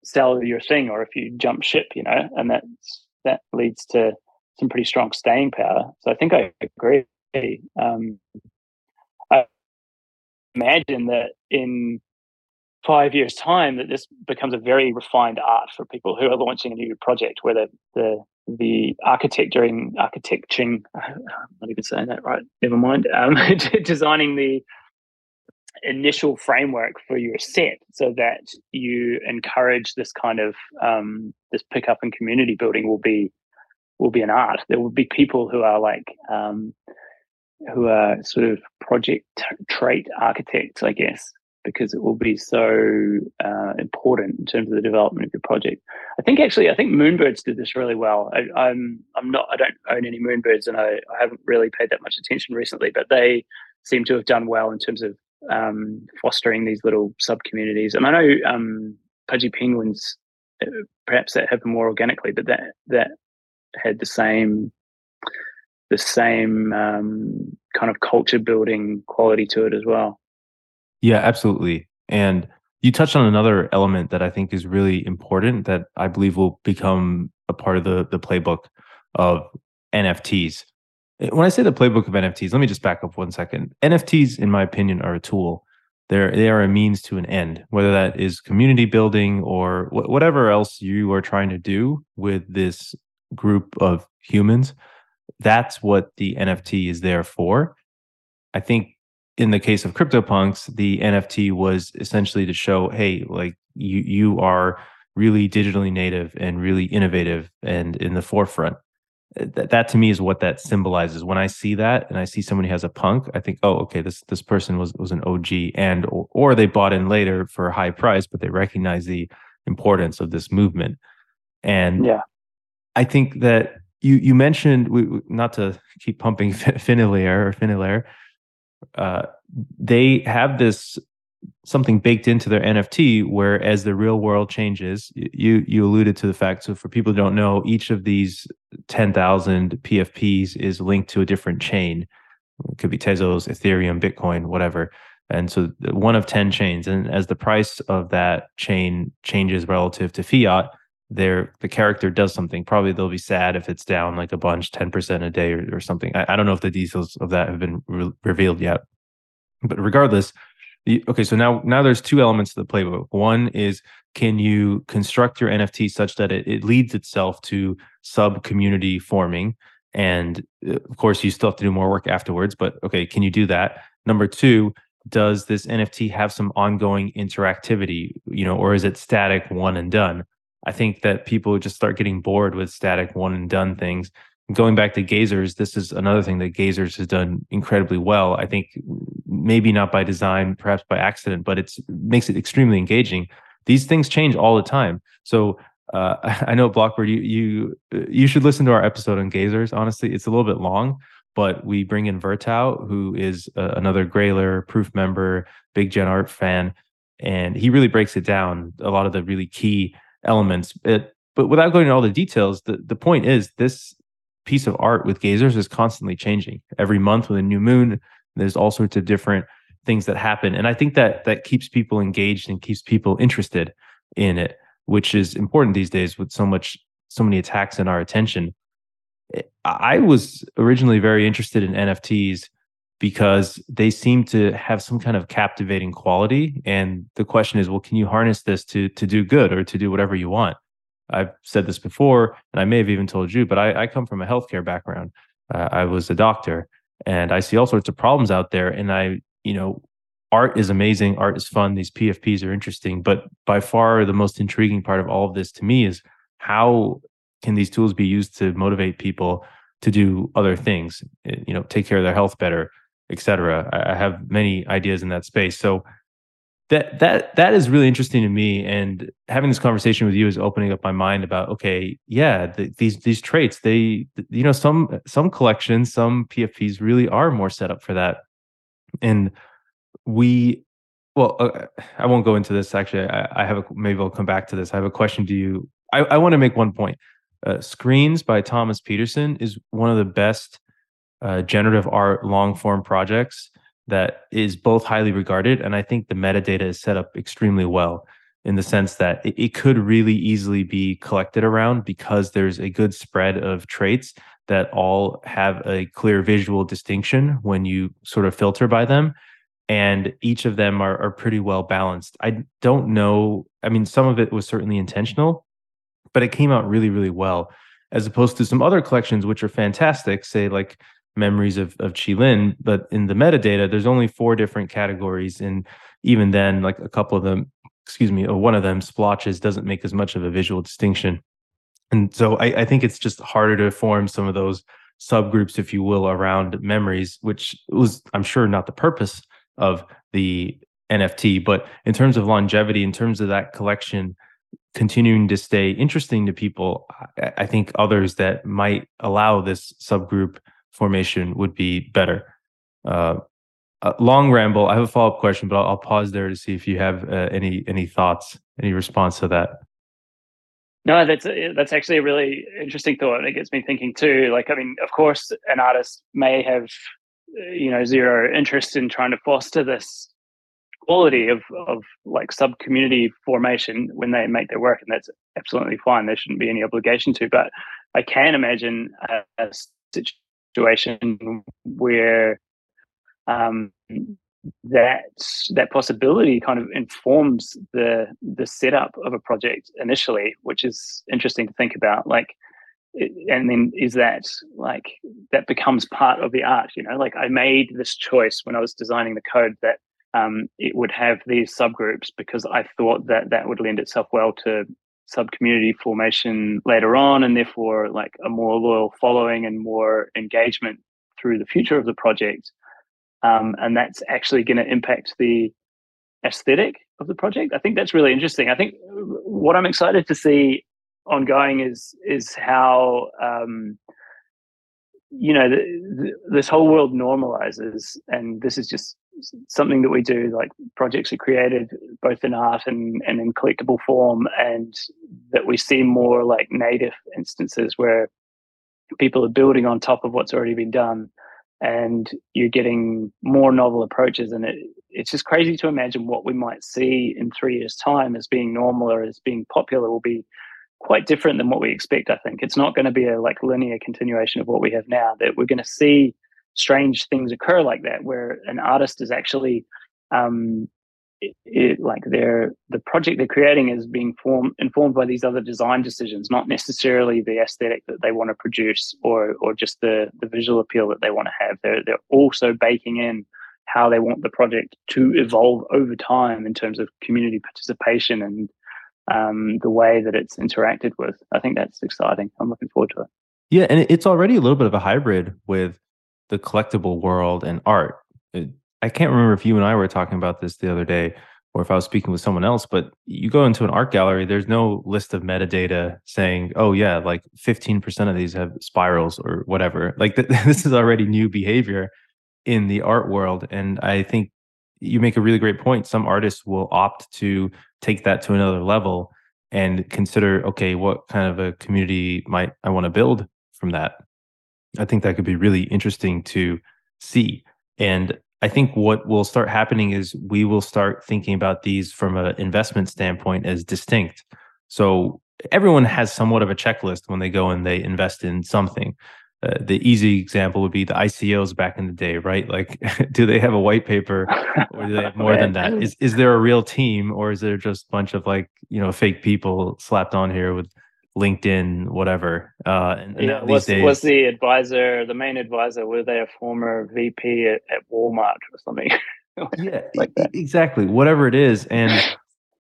sell your thing or if you jump ship, and that leads to some pretty strong staying power. So I think I agree. I imagine that in 5 years' time that this becomes a very refined art for people who are launching a new project, where the architecting, I'm not even saying that right, never mind, designing the initial framework for your set, so that you encourage this kind of this pickup and community building will be an art. There will be people who are like who are sort of project trait architects, I guess, because it will be so important in terms of the development of your project. I think Moonbirds did this really well. I don't own any Moonbirds, and I haven't really paid that much attention recently, but they seem to have done well in terms of fostering these little sub-communities. And I know Pudgy Penguins, perhaps that happened more organically, but that had the same kind of culture building quality to it as well. Yeah, absolutely. And you touched on another element that I think is really important, that I believe will become a part of the playbook of NFTs. When I say the playbook of NFTs, let me just back up 1 second. NFTs, in my opinion, are a tool. They are a means to an end, whether that is community building or whatever else you are trying to do with this group of humans. That's what the NFT is there for. I think in the case of CryptoPunks, the NFT was essentially to show, hey, like, you are really digitally native and really innovative and in the forefront. That to me is what that symbolizes. When I see that and I see somebody has a punk, I think, oh, okay, this person was an OG, and or they bought in later for a high price, but they recognize the importance of this movement. And yeah, I think that you mentioned, not to keep pumping Finiliar, they have this something baked into their NFT, where as the real world changes, you alluded to the fact, so for people who don't know, each of these 10,000 PFPs is linked to a different chain. It could be Tezos, Ethereum, Bitcoin, whatever. And so one of 10 chains. And as the price of that chain changes relative to fiat, the character does something. Probably they'll be sad if it's down like a bunch, 10% a day or something. I don't know if the details of that have been revealed yet. But regardless, so now there's two elements to the playbook. One is, can you construct your NFT such that it leads itself to sub-community forming? And of course, you still have to do more work afterwards, but okay, can you do that? Number two, does this NFT have some ongoing interactivity, you know, or is it static one and done? I think that people just start getting bored with static one and done things. Going back to Gazers, this is another thing that Gazers has done incredibly well. I think maybe not by design, perhaps by accident, but it makes it extremely engaging. These things change all the time. So I know, Blockbird, you should listen to our episode on Gazers. Honestly, it's a little bit long, but we bring in Vertau, who is another Grailer, Proof member, big Gen Art fan, and he really breaks it down, a lot of the really key elements. But without going into all the details, the point is this piece of art with Gazers is constantly changing. Every month with a new moon, there's all sorts of different things that happen. And I think that keeps people engaged and keeps people interested in it, which is important these days with so many attacks on our attention. I was originally very interested in NFTs because they seem to have some kind of captivating quality. And the question is, well, can you harness this to do good or to do whatever you want? I've said this before, and I may have even told you, but I come from a healthcare background. I was a doctor, and I see all sorts of problems out there. And art is amazing. Art is fun. These PFPs are interesting. But by far, the most intriguing part of all of this to me is how can these tools be used to motivate people to do other things, take care of their health better, et cetera. I have many ideas in that space. So that is really interesting to me, and having this conversation with you is opening up my mind about, okay, yeah, these traits, they, some collections, some PFPs really are more set up for that. And I won't go into this. Actually, maybe I'll come back to this. I have a question to you. I want to make one point. Screens by Thomas Peterson is one of the best generative art long form projects that is both highly regarded, and I think the metadata is set up extremely well in the sense that it could really easily be collected around because there's a good spread of traits that all have a clear visual distinction when you sort of filter by them, and each of them are pretty well balanced. I don't know, I mean, some of it was certainly intentional, but it came out really, really well, as opposed to some other collections which are fantastic, say like Memories of Chile, but in the metadata, there's only 4 different categories. And even then, like a couple of them, one of them, splotches, doesn't make as much of a visual distinction. And so I think it's just harder to form some of those subgroups, if you will, around Memories, which was, I'm sure, not the purpose of the NFT. But in terms of longevity, in terms of that collection continuing to stay interesting to people, I think others that might allow this subgroup formation would be better. Long ramble. I have a follow-up question, but I'll pause there to see if you have any thoughts, any response to that. No, that's actually a really interesting thought, and it gets me thinking too. Like, I mean, of course, an artist may have, zero interest in trying to foster this quality of like sub-community formation when they make their work, and that's absolutely fine. There shouldn't be any obligation to. But I can imagine a situation where that possibility kind of informs the setup of a project initially, which is interesting to think about. Like, and then is that like that becomes part of the art? Like I made this choice when I was designing the code that it would have these subgroups because I thought that would lend itself well to sub-community formation later on, and therefore like a more loyal following and more engagement through the future of the project, and that's actually going to impact the aesthetic of the project. I think that's really interesting. I think what I'm excited to see ongoing is how this whole world normalizes, and this is just something that we do. Like projects are created both in art and in collectible form, and that we see more like native instances where people are building on top of what's already been done, and you're getting more novel approaches. And it's just crazy to imagine what we might see in 3 years' time as being normal or as being popular will be quite different than what we expect. I think it's not going to be a like linear continuation of what we have now, that we're going to see strange things occur like that, where an artist is actually the project they're creating is being informed by these other design decisions, not necessarily the aesthetic that they want to produce or just the visual appeal that they want to have. They're also baking in how they want the project to evolve over time in terms of community participation and the way that it's interacted with. I think that's exciting. I'm looking forward to it. Yeah, and it's already a little bit of a hybrid with the collectible world and art. I can't remember if you and I were talking about this the other day or if I was speaking with someone else, but you go into an art gallery, there's no list of metadata saying, oh yeah, like 15% of these have spirals or whatever. Like this is already new behavior in the art world. And I think you make a really great point. Some artists will opt to take that to another level and consider, okay, what kind of a community might I want to build from that? I think that could be really interesting to see. And I think what will start happening is we will start thinking about these from an investment standpoint as distinct. So everyone has somewhat of a checklist when they go and they invest in something. The easy example would be the ICOs back in the day, right? Like, do they have a white paper or do they have more than that? Is there a real team, or is there just a bunch of fake people slapped on here with LinkedIn, whatever? Was the advisor, the main advisor, were they a former VP at Walmart or something? Yeah, like that. Exactly. Whatever it is. And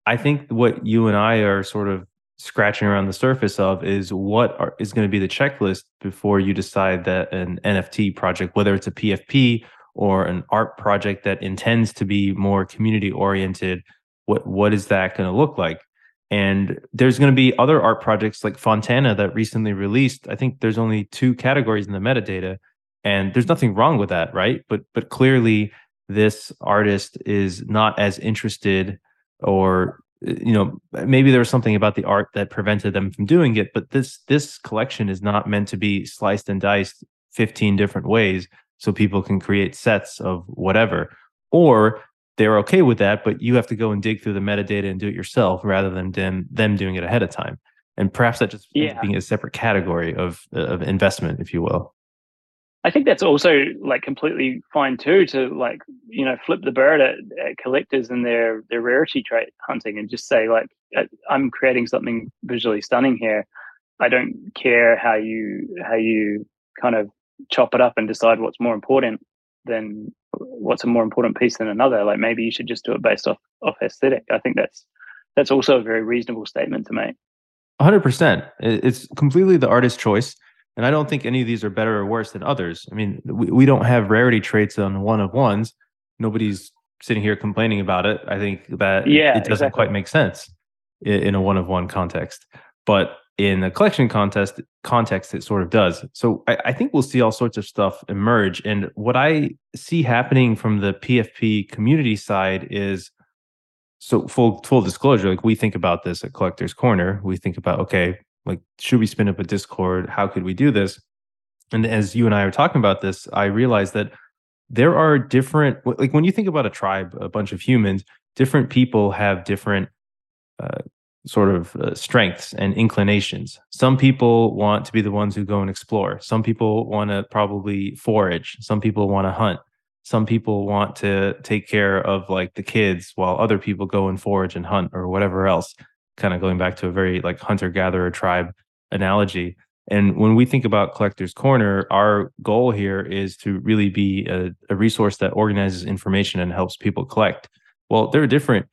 I think what you and I are sort of scratching around the surface of is what is going to be the checklist before you decide that an NFT project, whether it's a PFP or an art project that intends to be more community oriented, what is that going to look like? And there's going to be other art projects like Fontana that recently released. I think there's only 2 categories in the metadata, and there's nothing wrong with that, right? But clearly this artist is not as interested, or maybe there was something about the art that prevented them from doing it, but this collection is not meant to be sliced and diced 15 different ways so people can create sets of whatever. Or they're okay with that, but you have to go and dig through the metadata and do it yourself rather than them doing it ahead of time. And perhaps that just being a separate category of investment, if you will. I think that's also completely fine too, to flip the bird at collectors and their rarity trait hunting and just say I'm creating something visually stunning here. I don't care how you kind of chop it up and decide what's more important than what's a more important piece than another. Maybe you should just do it based off aesthetic. I think that's also a very reasonable statement to make. 100%. It's completely the artist's choice. And I don't think any of these are better or worse than others. I mean, we don't have rarity traits on one of ones. Nobody's sitting here complaining about it. I think that it doesn't quite make sense in a one of one context. But in a collection context, it sort of does. So I think we'll see all sorts of stuff emerge. And what I see happening from the PFP community side is, so full disclosure, we think about this at Collectors Corner. We think about, okay, should we spin up a Discord? How could we do this? And as you and I are talking about this, I realized that there are different, when you think about a tribe, a bunch of humans, different people have different strengths and inclinations. Some people want to be the ones who go and explore. Some people want to probably forage. Some people want to hunt. Some people want to take care of the kids while other people go and forage and hunt or whatever else. Kind of going back to a very hunter-gatherer tribe analogy. And when we think about Collectors Corner, our goal here is to really be a resource that organizes information and helps people collect. Well, there are different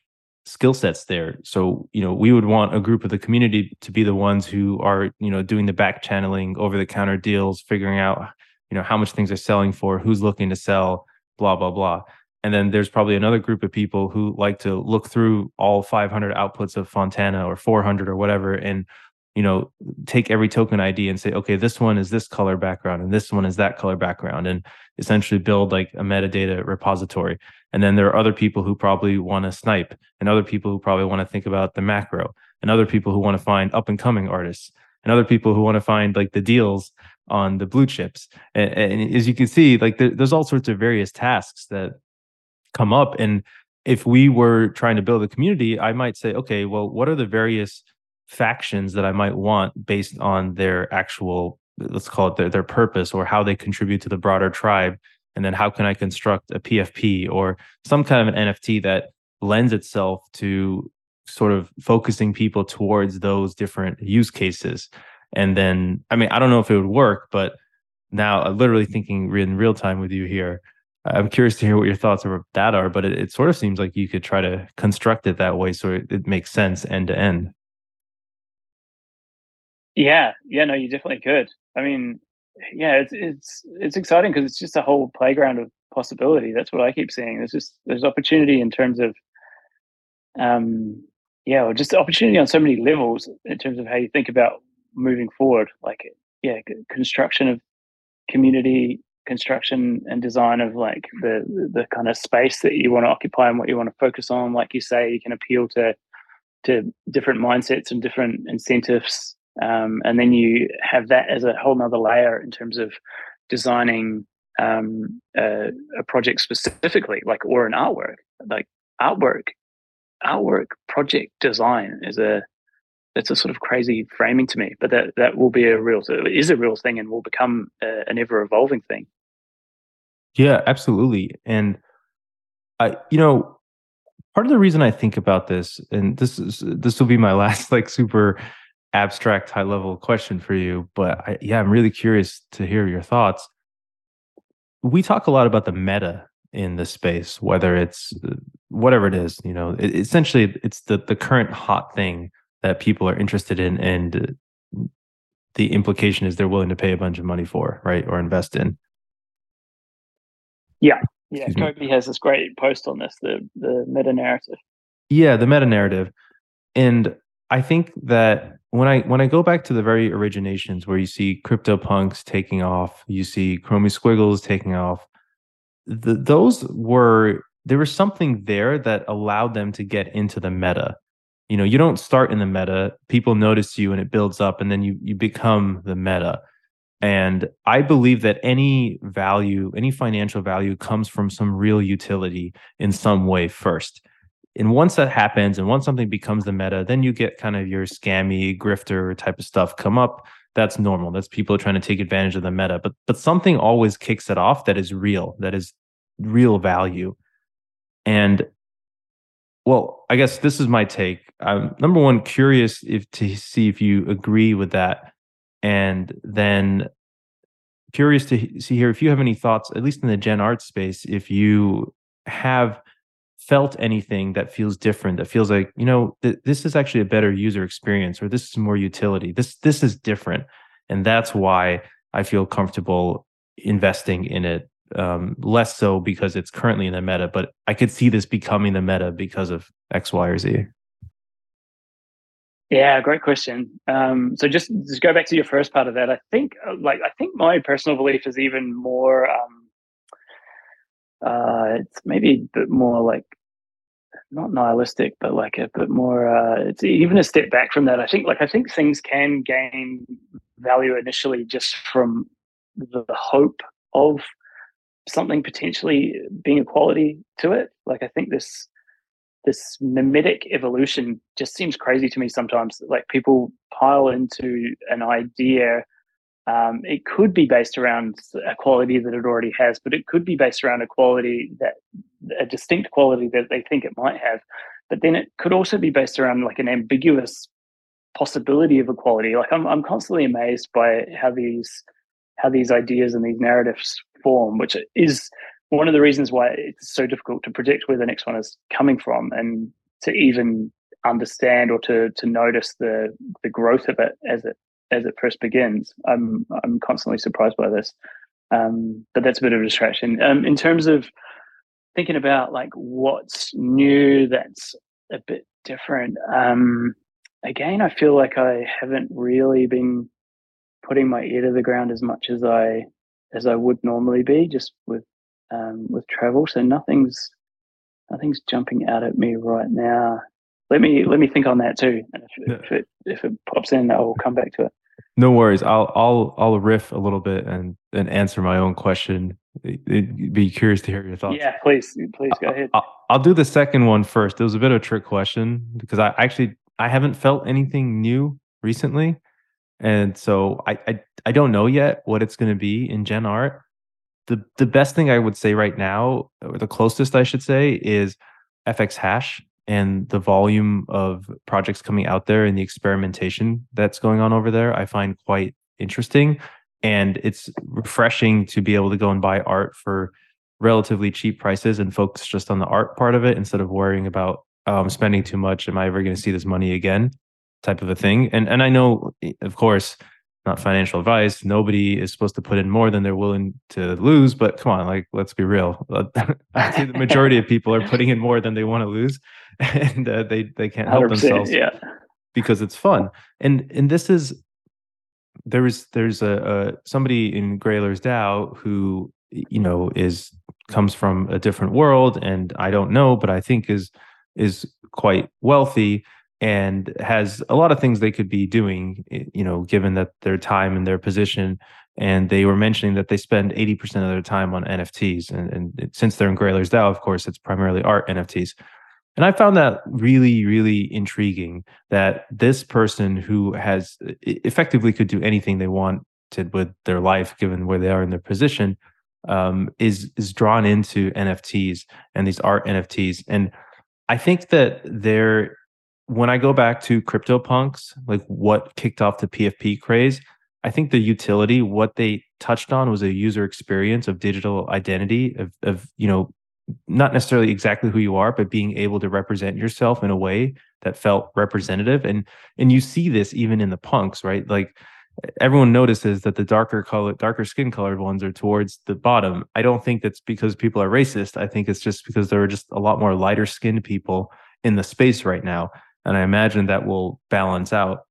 skill sets there. So, we would want a group of the community to be the ones who are, doing the back channeling, over-the-counter deals, figuring out, how much things are selling for, who's looking to sell, blah, blah, blah. And then there's probably another group of people who like to look through all 500 outputs of Fontana or 400 or whatever and, take every token ID and say, okay, this one is this color background and this one is that color background, and essentially build a metadata repository. And then there are other people who probably want to snipe, and other people who probably want to think about the macro, and other people who want to find up and coming artists, and other people who want to find the deals on the blue chips. And as you can see, there's all sorts of various tasks that come up. And if we were trying to build a community, I might say, okay, well, what are the various factions that I might want based on their actual, let's call it their purpose or how they contribute to the broader tribe? And then how can I construct a PFP or some kind of an NFT that lends itself to sort of focusing people towards those different use cases. And then, I mean, I don't know if it would work, but now I'm literally thinking in real time with you here. I'm curious to hear what your thoughts about that are, but it sort of seems like you could try to construct it that way so it makes sense end to end. Yeah, no, you definitely could. I mean, yeah, it's exciting because it's just a whole playground of possibility. That's what I keep seeing. There's opportunity in terms of, or just opportunity on so many levels in terms of how you think about moving forward. Like, yeah, construction of community, construction and design of like the kind of space that you want to occupy and what you want to focus on. Like you say, you can appeal to different mindsets and different incentives. And then you have that as a whole nother layer in terms of designing a project specifically, like, or an artwork. Like artwork project design that's a sort of crazy framing to me, but that will be a real thing and will become an ever evolving thing. Yeah, absolutely. And I, part of the reason I think about this, and this will be my last like super abstract high level question for you, but I'm really curious to hear your thoughts. We talk a lot about the meta in this space, whether it's whatever it is, essentially it's the current hot thing that people are interested in, and the implication is they're willing to pay a bunch of money for, right? Or invest in. Yeah. Kobe has this great post on this, the meta narrative. Yeah, the meta narrative. And I think that when I go back to the very originations where you see CryptoPunks taking off, you see Chromie Squiggles taking off, there was something there that allowed them to get into the meta. You don't start in the meta, people notice you and it builds up and then you become the meta. And I believe that any value, any financial value comes from some real utility in some way first. And once that happens, and once something becomes the meta, then you get kind of your scammy grifter type of stuff come up. That's normal. That's people trying to take advantage of the meta. But something always kicks it off that is real, value. And, well, I guess this is my take. I'm, number one, curious to see if you agree with that. And then curious to see here if you have any thoughts, at least in the Gen Art space, if you have felt anything that feels different, that feels like, this is actually a better user experience, or this is more utility. This is different. And that's why I feel comfortable investing in it. Less so because it's currently in the meta, but I could see this becoming the meta because of X, Y, or Z. Yeah, great question. So just go back to your first part of that. I think my personal belief is even more, it's maybe a bit more like, not nihilistic, but like a bit more, it's even a step back from that. I think things can gain value initially just from the hope of something potentially being a quality to it. Like, I think this mimetic evolution just seems crazy to me sometimes. Like, people pile into an idea. It could be based around a quality that it already has, but it could be based around a distinct quality that they think it might have. But then it could also be based around like an ambiguous possibility of a quality. Like, I'm constantly amazed by how these ideas and these narratives form, which is one of the reasons why it's so difficult to predict where the next one is coming from, and to even understand or to notice the growth of it as it first begins. I'm constantly surprised by this, but that's a bit of a distraction. In terms of thinking about like what's new that's a bit different, again, I feel like I haven't really been putting my ear to the ground as much as I would normally be, just with travel. So nothing's jumping out at me right now. Let me think on that too. And if it pops in, I'll come back to it. No worries. I'll riff a little bit and answer my own question. I'd be curious to hear your thoughts. Yeah, please go ahead. I'll do the second one first. It was a bit of a trick question because I haven't felt anything new recently. And so I don't know yet what it's going to be in Gen Art. The best thing I would say right now, or the closest I should say, is FX hash and the volume of projects coming out there and the experimentation that's going on over there, I find quite interesting. And it's refreshing to be able to go and buy art for relatively cheap prices and focus just on the art part of it instead of worrying about spending too much. Am I ever going to see this money again? Type of a thing. And I know, of course, not financial advice. Nobody is supposed to put in more than they're willing to lose. But come on, like, let's be real. I see the majority of people are putting in more than they want to lose, and they can't help themselves. Yeah, because it's fun. And this is there's a somebody in Grayler's DAO who comes from a different world, and I don't know, but I think is quite wealthy and has a lot of things they could be doing, given that their time and their position. And they were mentioning that they spend 80% of their time on NFTs. And since they're in Grayler's DAO, of course, it's primarily art NFTs. And I found that really, really intriguing that this person who has effectively could do anything they wanted with their life, given where they are in their position, is drawn into NFTs and these art NFTs. And I think that when I go back to CryptoPunks, like what kicked off the PFP craze, I think the utility, what they touched on was a user experience of digital identity, of not necessarily exactly who you are, but being able to represent yourself in a way that felt representative. And you see this even in the punks, right? Like everyone notices that the darker skin colored ones are towards the bottom. I don't think that's because people are racist. I think it's just because there are just a lot more lighter skinned people in the space right now. And I imagine that will balance out.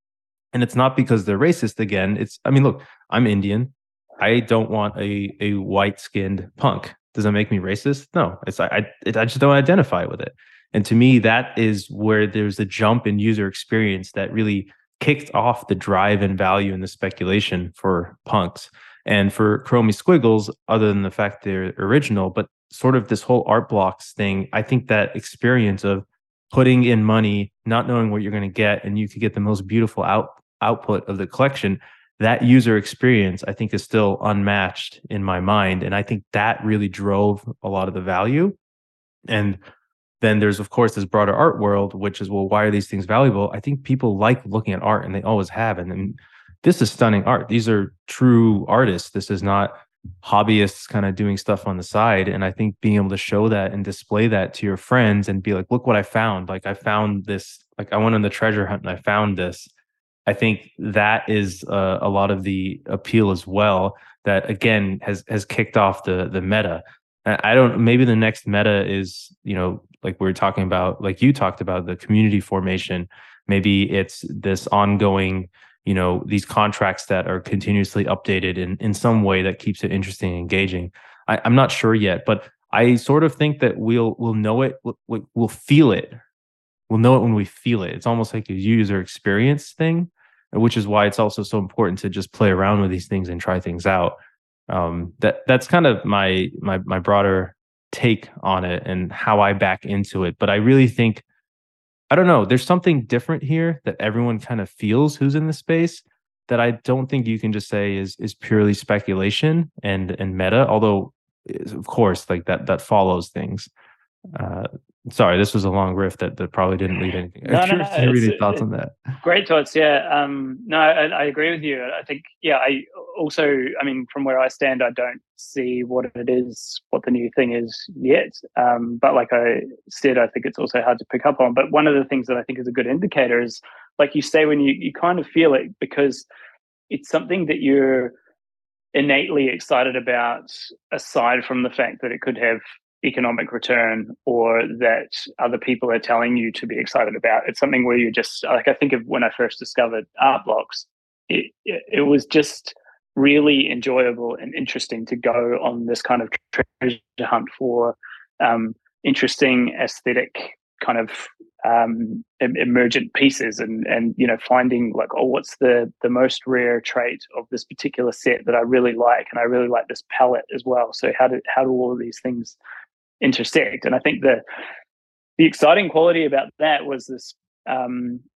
And it's not because they're racist again. Look, I'm Indian. I don't want a white-skinned punk. Does that make me racist? No, I just don't identify with it. And to me, that is where there's a jump in user experience that really kicked off the drive and value and the speculation for punks. And for Chromie Squiggles, other than the fact they're original, but sort of this whole Art Blocks thing, I think that experience of putting in money, not knowing what you're going to get, and you could get the most beautiful output of the collection, that user experience, I think, is still unmatched in my mind. And I think that really drove a lot of the value. And then there's, of course, this broader art world, which is, well, why are these things valuable? I think people like looking at art, and they always have. And this is stunning art. These are true artists. This is not hobbyists kind of doing stuff on the side. And I think being able to show that and display that to your friends and be like, look what I found. Like I found this, like I went on the treasure hunt and I found this. I think that is a lot of the appeal as well. That again, has kicked off the meta. Maybe the next meta is, like we were talking about, like you talked about the community formation. Maybe it's this ongoing, these contracts that are continuously updated in some way that keeps it interesting and engaging. I'm not sure yet, but I sort of think that we'll know it. We'll feel it. We'll know it when we feel it. It's almost like a user experience thing, which is why it's also so important to just play around with these things and try things out. That's kind of my broader take on it and how I back into it. But I really think, I don't know, there's something different here that everyone kind of feels who's in the space that I don't think you can just say is purely speculation and meta, although of course like that follows things. Sorry, this was a long riff that probably didn't lead anything. No, any thoughts on that? Great thoughts, yeah. I agree with you. I think, yeah, from where I stand, I don't see what it is, what the new thing is yet. But like I said, I think it's also hard to pick up on. But one of the things that I think is a good indicator is, like you say, when you kind of feel it, because it's something that you're innately excited about, aside from the fact that it could have economic return or that other people are telling you to be excited about. It's something where you just, like I think of when I first discovered Art Blocks, it was just really enjoyable and interesting to go on this kind of treasure hunt for interesting aesthetic kind of emergent pieces and finding like, oh, what's the most rare trait of this particular set that I really like, and I really like this palette as well. So how do all of these things intersect? And I think the exciting quality about that was this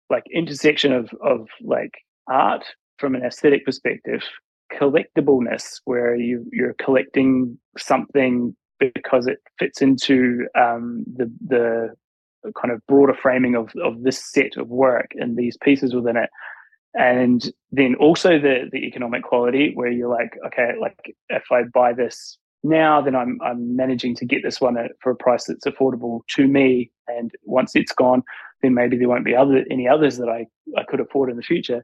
like intersection of like art from an aesthetic perspective, collectibleness, where you're collecting something because it fits into the kind of broader framing of this set of work and these pieces within it. And then also the economic quality, where you're like, okay, like if I buy this now, then I'm managing to get this one at, for a price that's affordable to me. And once it's gone, then maybe there won't be any others that I could afford in the future.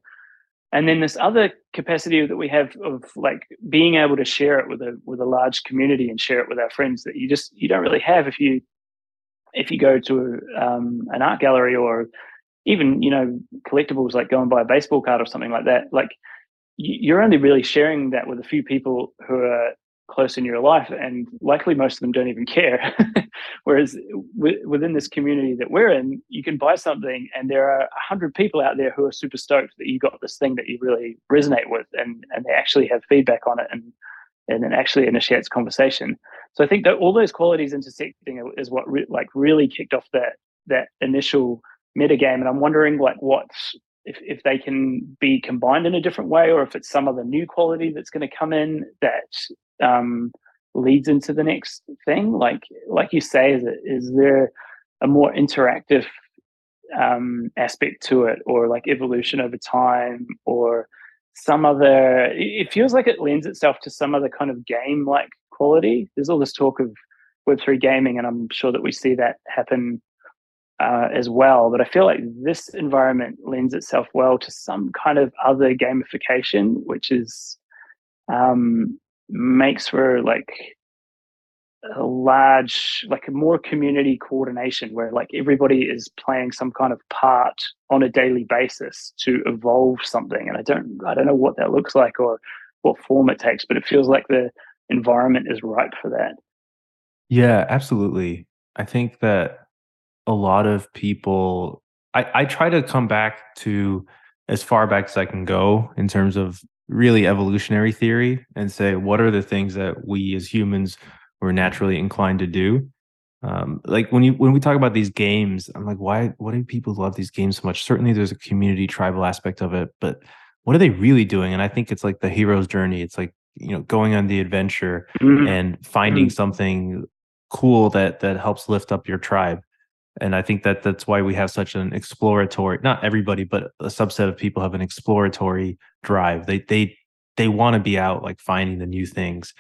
And then this other capacity that we have of like being able to share it with a large community and share it with our friends that you don't really have if you go to an art gallery or even, you know, collectibles, like go and buy a baseball card or something like that. Like you're only really sharing that with a few people who are close in your life, and likely most of them don't even care. Whereas within this community that we're in, you can buy something and there are 100 people out there who are super stoked that you got this thing that you really resonate with, and they actually have feedback on it and it actually initiates conversation. So I think that all those qualities intersecting is what really kicked off that initial metagame. And I'm wondering like what if they can be combined in a different way, or if it's some other new quality that's going to come in that leads into the next thing. Like you say, is there a more interactive aspect to it, or like evolution over time, or some other? It feels like it lends itself to some other kind of game-like quality. There's all this talk of Web3 gaming, and I'm sure that we see that happen as well. But I feel like this environment lends itself well to some kind of other gamification, which is makes for like a large, like a more community coordination where like everybody is playing some kind of part on a daily basis to evolve something. And I don't know what that looks like or what form it takes, but it feels like the environment is ripe for that. Yeah, absolutely. I think that a lot of people, I try to come back to as far back as I can go in terms of really evolutionary theory and say, what are the things that we as humans were naturally inclined to do? Like when we talk about these games, I'm like, why do people love these games so much? Certainly there's a community tribal aspect of it, but what are they really doing? And I think it's like the hero's journey. It's like, you know, going on the adventure and finding something cool that helps lift up your tribe. And I think that that's why we have such an exploratory, not everybody, but a subset of people have an exploratory drive. They want to be out like finding the new things.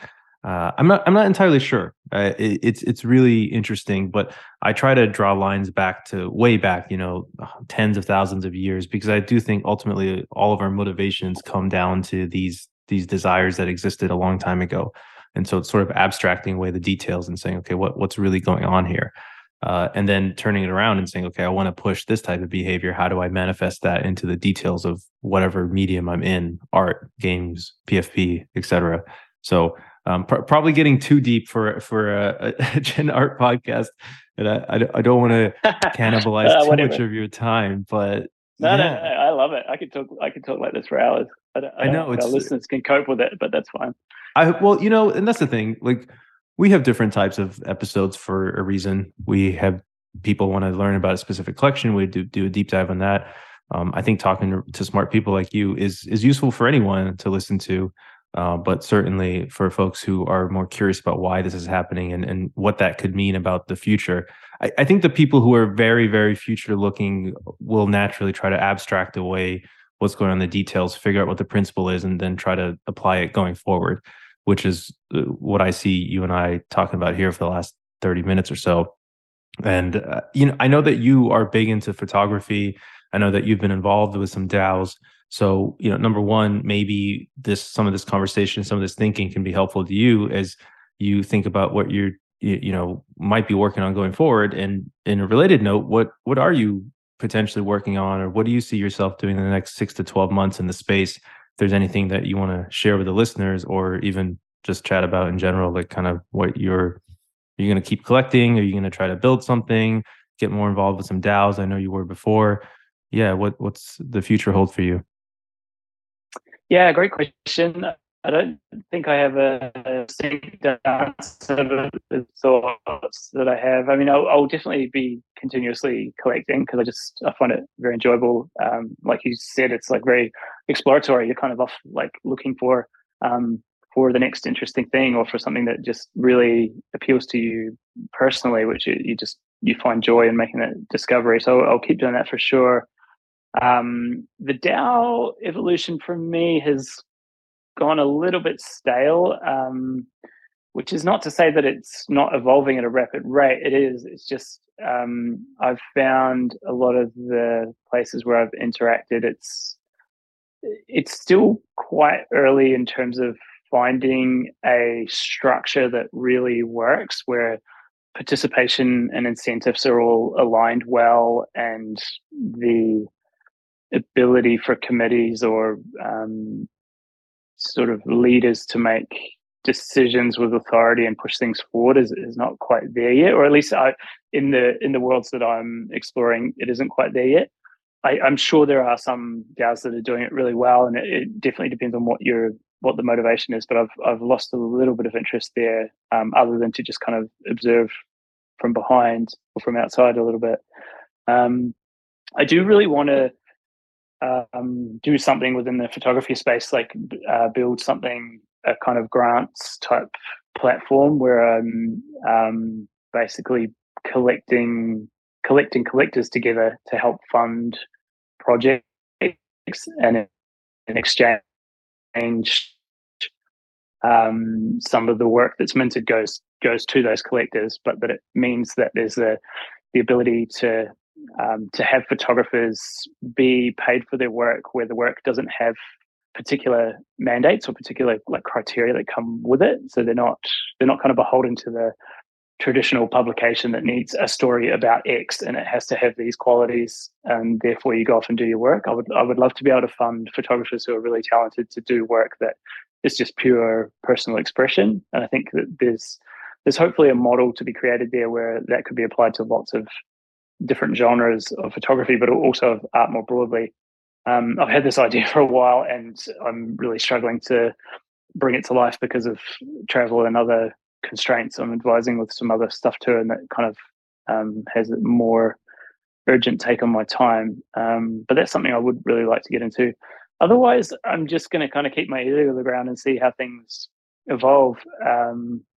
I'm not entirely sure. It's really interesting, but I try to draw lines back to way back, you know, tens of thousands of years, because I do think ultimately all of our motivations come down to these desires that existed a long time ago. And so it's sort of abstracting away the details and saying, okay, what's really going on here? And then turning it around and saying, okay, I want to push this type of behavior. How do I manifest that into the details of whatever medium I'm in, art, games, PFP, etc.? So probably getting too deep for a Gen Art podcast. And I don't want to cannibalize too much of your time, but No, I love it. I could talk like this for hours. I know our listeners can cope with it, but that's fine. Well, you know, and that's the thing, like, we have different types of episodes for a reason. We have people want to learn about a specific collection. We do a deep dive on that. I think talking to smart people like you is useful for anyone to listen to, but certainly for folks who are more curious about why this is happening and what that could mean about the future. I think the people who are very, very future looking will naturally try to abstract away what's going on in the details, figure out what the principle is, and then try to apply it going forward, which is what I see you and I talking about here for the last 30 minutes or so. And, you know, I know that you are big into photography. I know that you've been involved with some DAOs. So, you know, number one, maybe some of this conversation, some of this thinking can be helpful to you as you think about what you might be working on going forward. And in a related note, what are you potentially working on, or what do you see yourself doing in the next 6 to 12 months in the space? There's anything that you want to share with the listeners, or even just chat about in general, like kind of what you're going to keep collecting, are you going to try to build something, get more involved with some DAOs? I know you were before. Yeah, what's the future hold for you? Yeah, great question. I don't think I have a distinct answer to the thoughts that I have. I mean, I'll definitely be continuously collecting because I find it very enjoyable. Like you said, it's like very exploratory. You're kind of off like looking for the next interesting thing, or for something that just really appeals to you personally, which you just you find joy in making that discovery. So I'll keep doing that for sure. The DAO evolution for me has gone a little bit stale, which is not to say that it's not evolving at a rapid rate. It is. It's just I've found a lot of the places where I've interacted, it's still quite early in terms of finding a structure that really works, where participation and incentives are all aligned well, and the ability for committees or sort of leaders to make decisions with authority and push things forward is not quite there yet, or at least in the worlds that I'm exploring, it isn't quite there yet. I'm sure there are some DAOs that are doing it really well, and it definitely depends on what the motivation is, but I've lost a little bit of interest there, other than to just kind of observe from behind or from outside a little bit. I do really want to do something within the photography space, like build something, a kind of grants type platform where I'm basically collecting collectors together to help fund projects, and in exchange some of the work that's minted goes to those collectors, but that it means that there's the ability to have photographers be paid for their work where the work doesn't have particular mandates or particular like criteria that come with it, so they're not kind of beholden to the traditional publication that needs a story about X and it has to have these qualities, and therefore you go off and do your work. I would love to be able to fund photographers who are really talented to do work that is just pure personal expression. And I think that there's hopefully a model to be created there where that could be applied to lots of different genres of photography, but also of art more broadly. I've had this idea for a while, and I'm really struggling to bring it to life because of travel and other constraints. I'm advising with some other stuff too, and that kind of has a more urgent take on my time, but that's something I would really like to get into. Otherwise, I'm just going to kind of keep my ear to the ground and see how things evolve,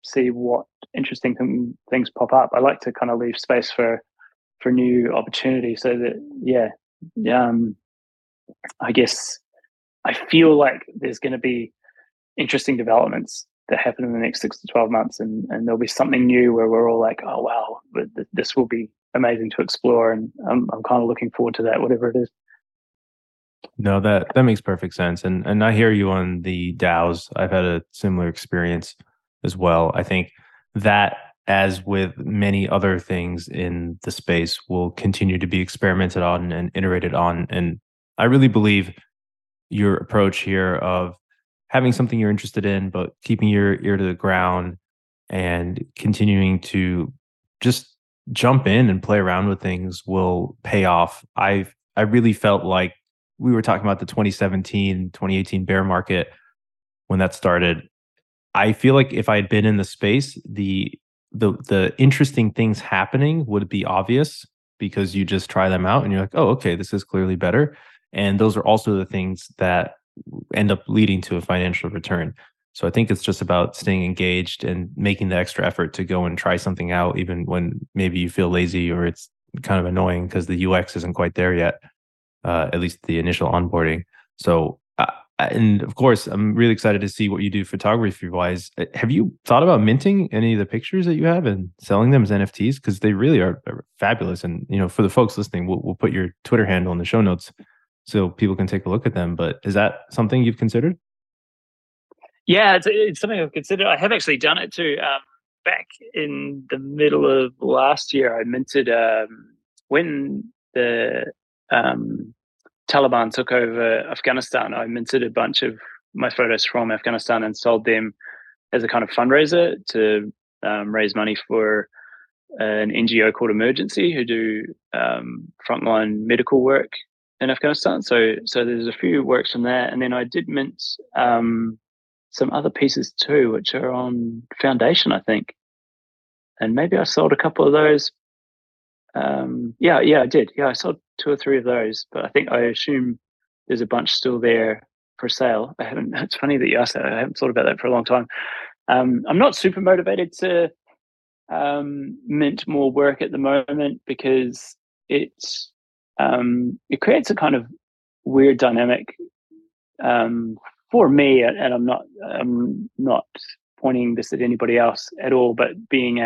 see what interesting things pop up. I like to kind of leave space for new opportunities, so that I guess I feel like there's going to be interesting developments that happen in the next 6 to 12 months, and there'll be something new where we're all like, oh wow, this will be amazing to explore, and I'm kind of looking forward to that, whatever it is. No, that makes perfect sense, and I hear you on the DAOs. I've had a similar experience as well. I think that, as with many other things in the space, will continue to be experimented on and iterated on, and I really believe your approach here of having something you're interested in, but keeping your ear to the ground and continuing to just jump in and play around with things will pay off. I really felt like we were talking about the 2017, 2018 bear market when that started. I feel like if I had been in the space, the interesting things happening would be obvious, because you just try them out and you're like, oh, okay, this is clearly better. And those are also the things that end up leading to a financial return. So I think it's just about staying engaged and making the extra effort to go and try something out, even when maybe you feel lazy or it's kind of annoying because the UX isn't quite there yet, at least the initial onboarding. So, and of course, I'm really excited to see what you do photography-wise. Have you thought about minting any of the pictures that you have and selling them as NFTs? Because they really are fabulous. And, you know, for the folks listening, we'll put your Twitter handle in the show notes so people can take a look at them. But is that something you've considered? Yeah, it's something I've considered. I have actually done it too. Back in the middle of last year, I minted when the Taliban took over Afghanistan. I minted a bunch of my photos from Afghanistan and sold them as a kind of fundraiser to raise money for an NGO called Emergency, who do frontline medical work in Afghanistan. So there's a few works from there, and then I did mint some other pieces too, which are on Foundation, I think, and maybe I sold a couple of those. I did. Yeah, I sold 2 or 3 of those, but I assume there's a bunch still there for sale. I haven't. It's funny that you asked that. I haven't thought about that for a long time. I'm not super motivated to mint more work at the moment because it creates a kind of weird dynamic for me, and I'm not pointing this at anybody else at all, but being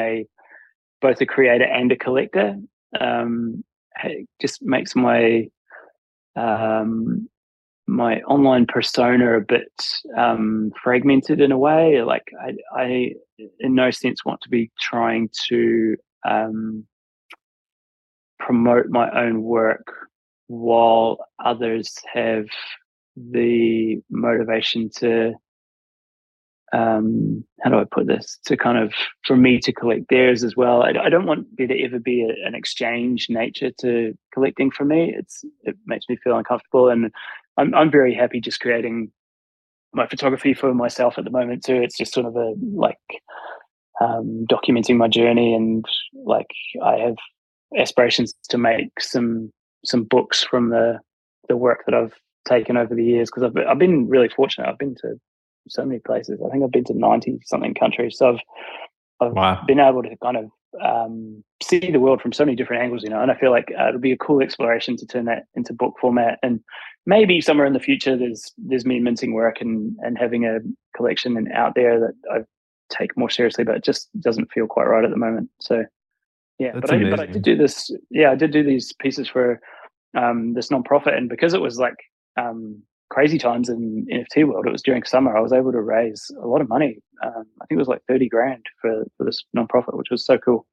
both a creator and a collector, it just makes my my online persona a bit fragmented in a way. Like I in no sense want to be trying to promote my own work while others have the motivation to how do I put this, to kind of, for me to collect theirs as well. I don't want there to ever be an exchange nature to collecting for me. It makes me feel uncomfortable, and I'm very happy just creating my photography for myself at the moment too. It's just sort of documenting my journey, and like I have aspirations to make some books from the work that I've taken over the years, because I've been really fortunate. I've been to so many places. I think I've been to 90 something countries. So I've wow. been able to kind of see the world from so many different angles, you know. And I feel like it'll be a cool exploration to turn that into book format. And maybe somewhere in the future, there's me minting work and having a collection and out there that I take more seriously. But it just doesn't feel quite right at the moment. So yeah, but I did do this. Yeah, I did do these pieces for this nonprofit, and because it was like crazy times in NFT world, it was during summer, I was able to raise a lot of money. I think it was like 30 grand for this nonprofit, which was so cool.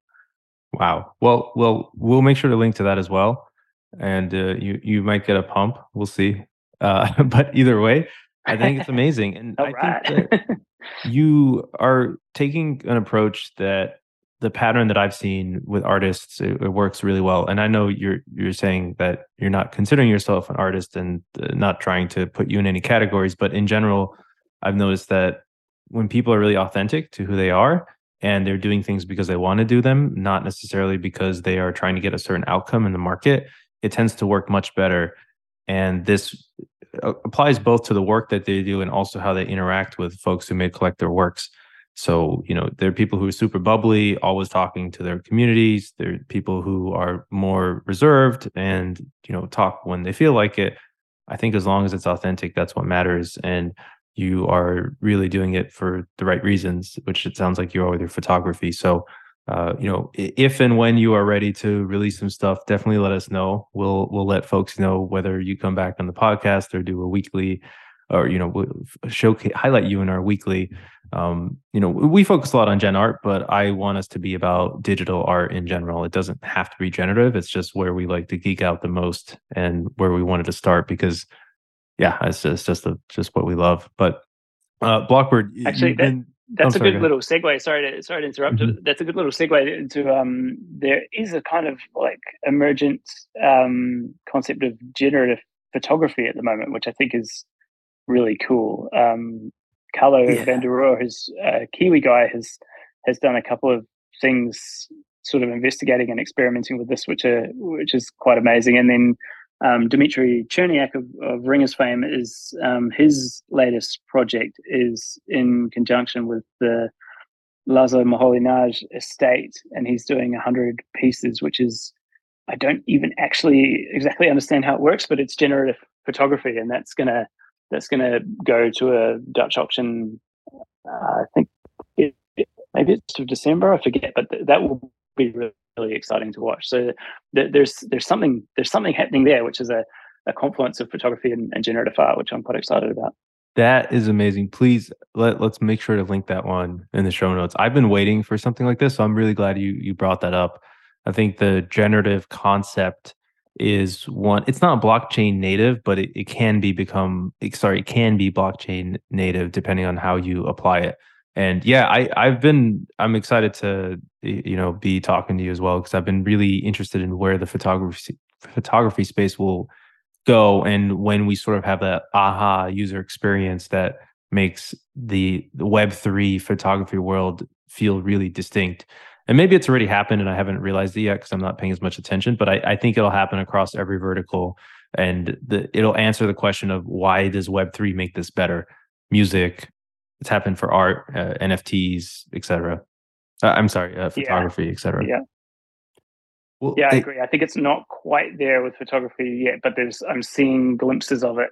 Wow. Well, we'll make sure to link to that as well. And you might get a pump. We'll see. But either way, I think it's amazing. And I think that you are taking an approach that the pattern that I've seen with artists, it works really well. And I know you're saying that you're not considering yourself an artist and not trying to put you in any categories, but in general, I've noticed that when people are really authentic to who they are and they're doing things because they want to do them, not necessarily because they are trying to get a certain outcome in the market, it tends to work much better. And this applies both to the work that they do and also how they interact with folks who may collect their works. So, you know, there are people who are super bubbly, always talking to their communities. There are people who are more reserved and, you know, talk when they feel like it. I think as long as it's authentic, that's what matters. And you are really doing it for the right reasons, which it sounds like you are with your photography. So, you know, if and when you are ready to release some stuff, definitely let us know. We'll let folks know whether you come back on the podcast or do a weekly, or, you know, showcase, highlight you in our weekly. You know, we focus a lot on gen art, but I want us to be about digital art in general. It doesn't have to be generative. It's just where we like to geek out the most and where we wanted to start, because yeah, it's just what we love. But Blockbird, actually, that's a good little segue. Sorry to interrupt. Mm-hmm. That's a good little segue into there is a kind of like emergent concept of generative photography at the moment, which I think is really cool. Carlo Van der Rohe, who's a Kiwi guy, has done a couple of things sort of investigating and experimenting with this, which is quite amazing. And then Dmitry Cherniak of Ringer's fame is his latest project is in conjunction with the Lazo Moholy-Nagy estate, and he's doing 100 pieces, which is, I don't even actually exactly understand how it works, but it's generative photography, and that's going to go to a Dutch auction, I think maybe it's to December, I forget, but that will be really exciting to watch. So there's something happening there, which is a confluence of photography and generative art, which I'm quite excited about. That is amazing. Please let's make sure to link that one in the show notes. I've been waiting for something like this, so I'm really glad you brought that up. I think the generative concept is one, it's not blockchain native, but it can be blockchain native depending on how you apply it. And yeah, I'm excited to, you know, be talking to you as well, because I've been really interested in where the photography space will go, and when we sort of have that aha user experience that makes the Web3 photography world feel really distinct. And maybe it's already happened and I haven't realized it yet because I'm not paying as much attention, but I think it'll happen across every vertical, and it'll answer the question of why does Web3 make this better? Music, it's happened for art, NFTs, etc. I'm sorry, photography, et cetera. Yeah. Well, yeah, I agree. I think it's not quite there with photography yet, but I'm seeing glimpses of it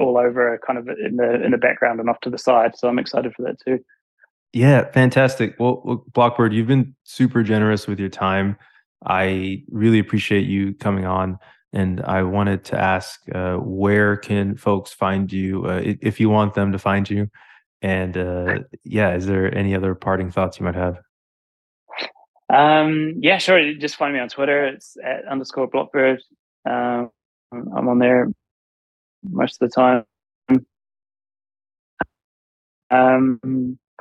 all over, kind of in the background and off to the side. So I'm excited for that too. Yeah, fantastic. Well, look, Blockbird, you've been super generous with your time. I really appreciate you coming on, and I wanted to ask, where can folks find you if you want them to find you? And is there any other parting thoughts you might have? Yeah, sure. Just find me on Twitter. It's @_Blockbird. I'm on there most of the time.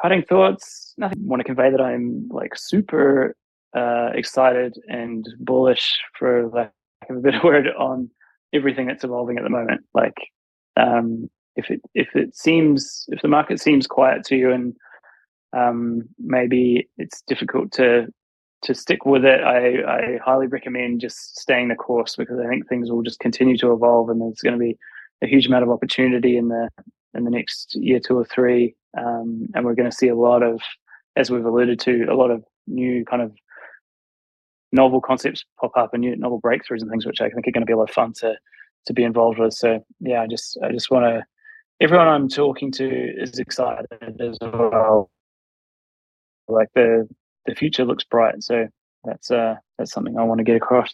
Parting thoughts. Nothing. I want to convey that I'm super excited and bullish, for lack of a better word, on everything that's evolving at the moment. If the market seems quiet to you, and maybe it's difficult to stick with it, I highly recommend just staying the course, because I think things will just continue to evolve, and there's going to be a huge amount of opportunity in the next year, 2 or 3, and we're going to see a lot of, as we've alluded to, a lot of new kind of novel concepts pop up, and new novel breakthroughs and things, which I think are going to be a lot of fun to be involved with. So yeah, I just want to, everyone I'm talking to is excited as well. The future looks bright, so that's something I want to get across.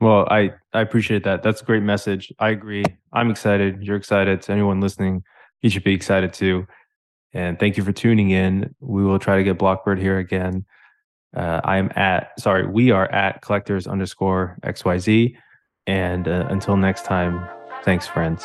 Well, I appreciate that. That's a great message. I agree. I'm excited. You're excited. To anyone listening, you should be excited too. And thank you for tuning in. We will try to get Blockbird here again. We are at collectors_XYZ. And until next time, thanks, friends.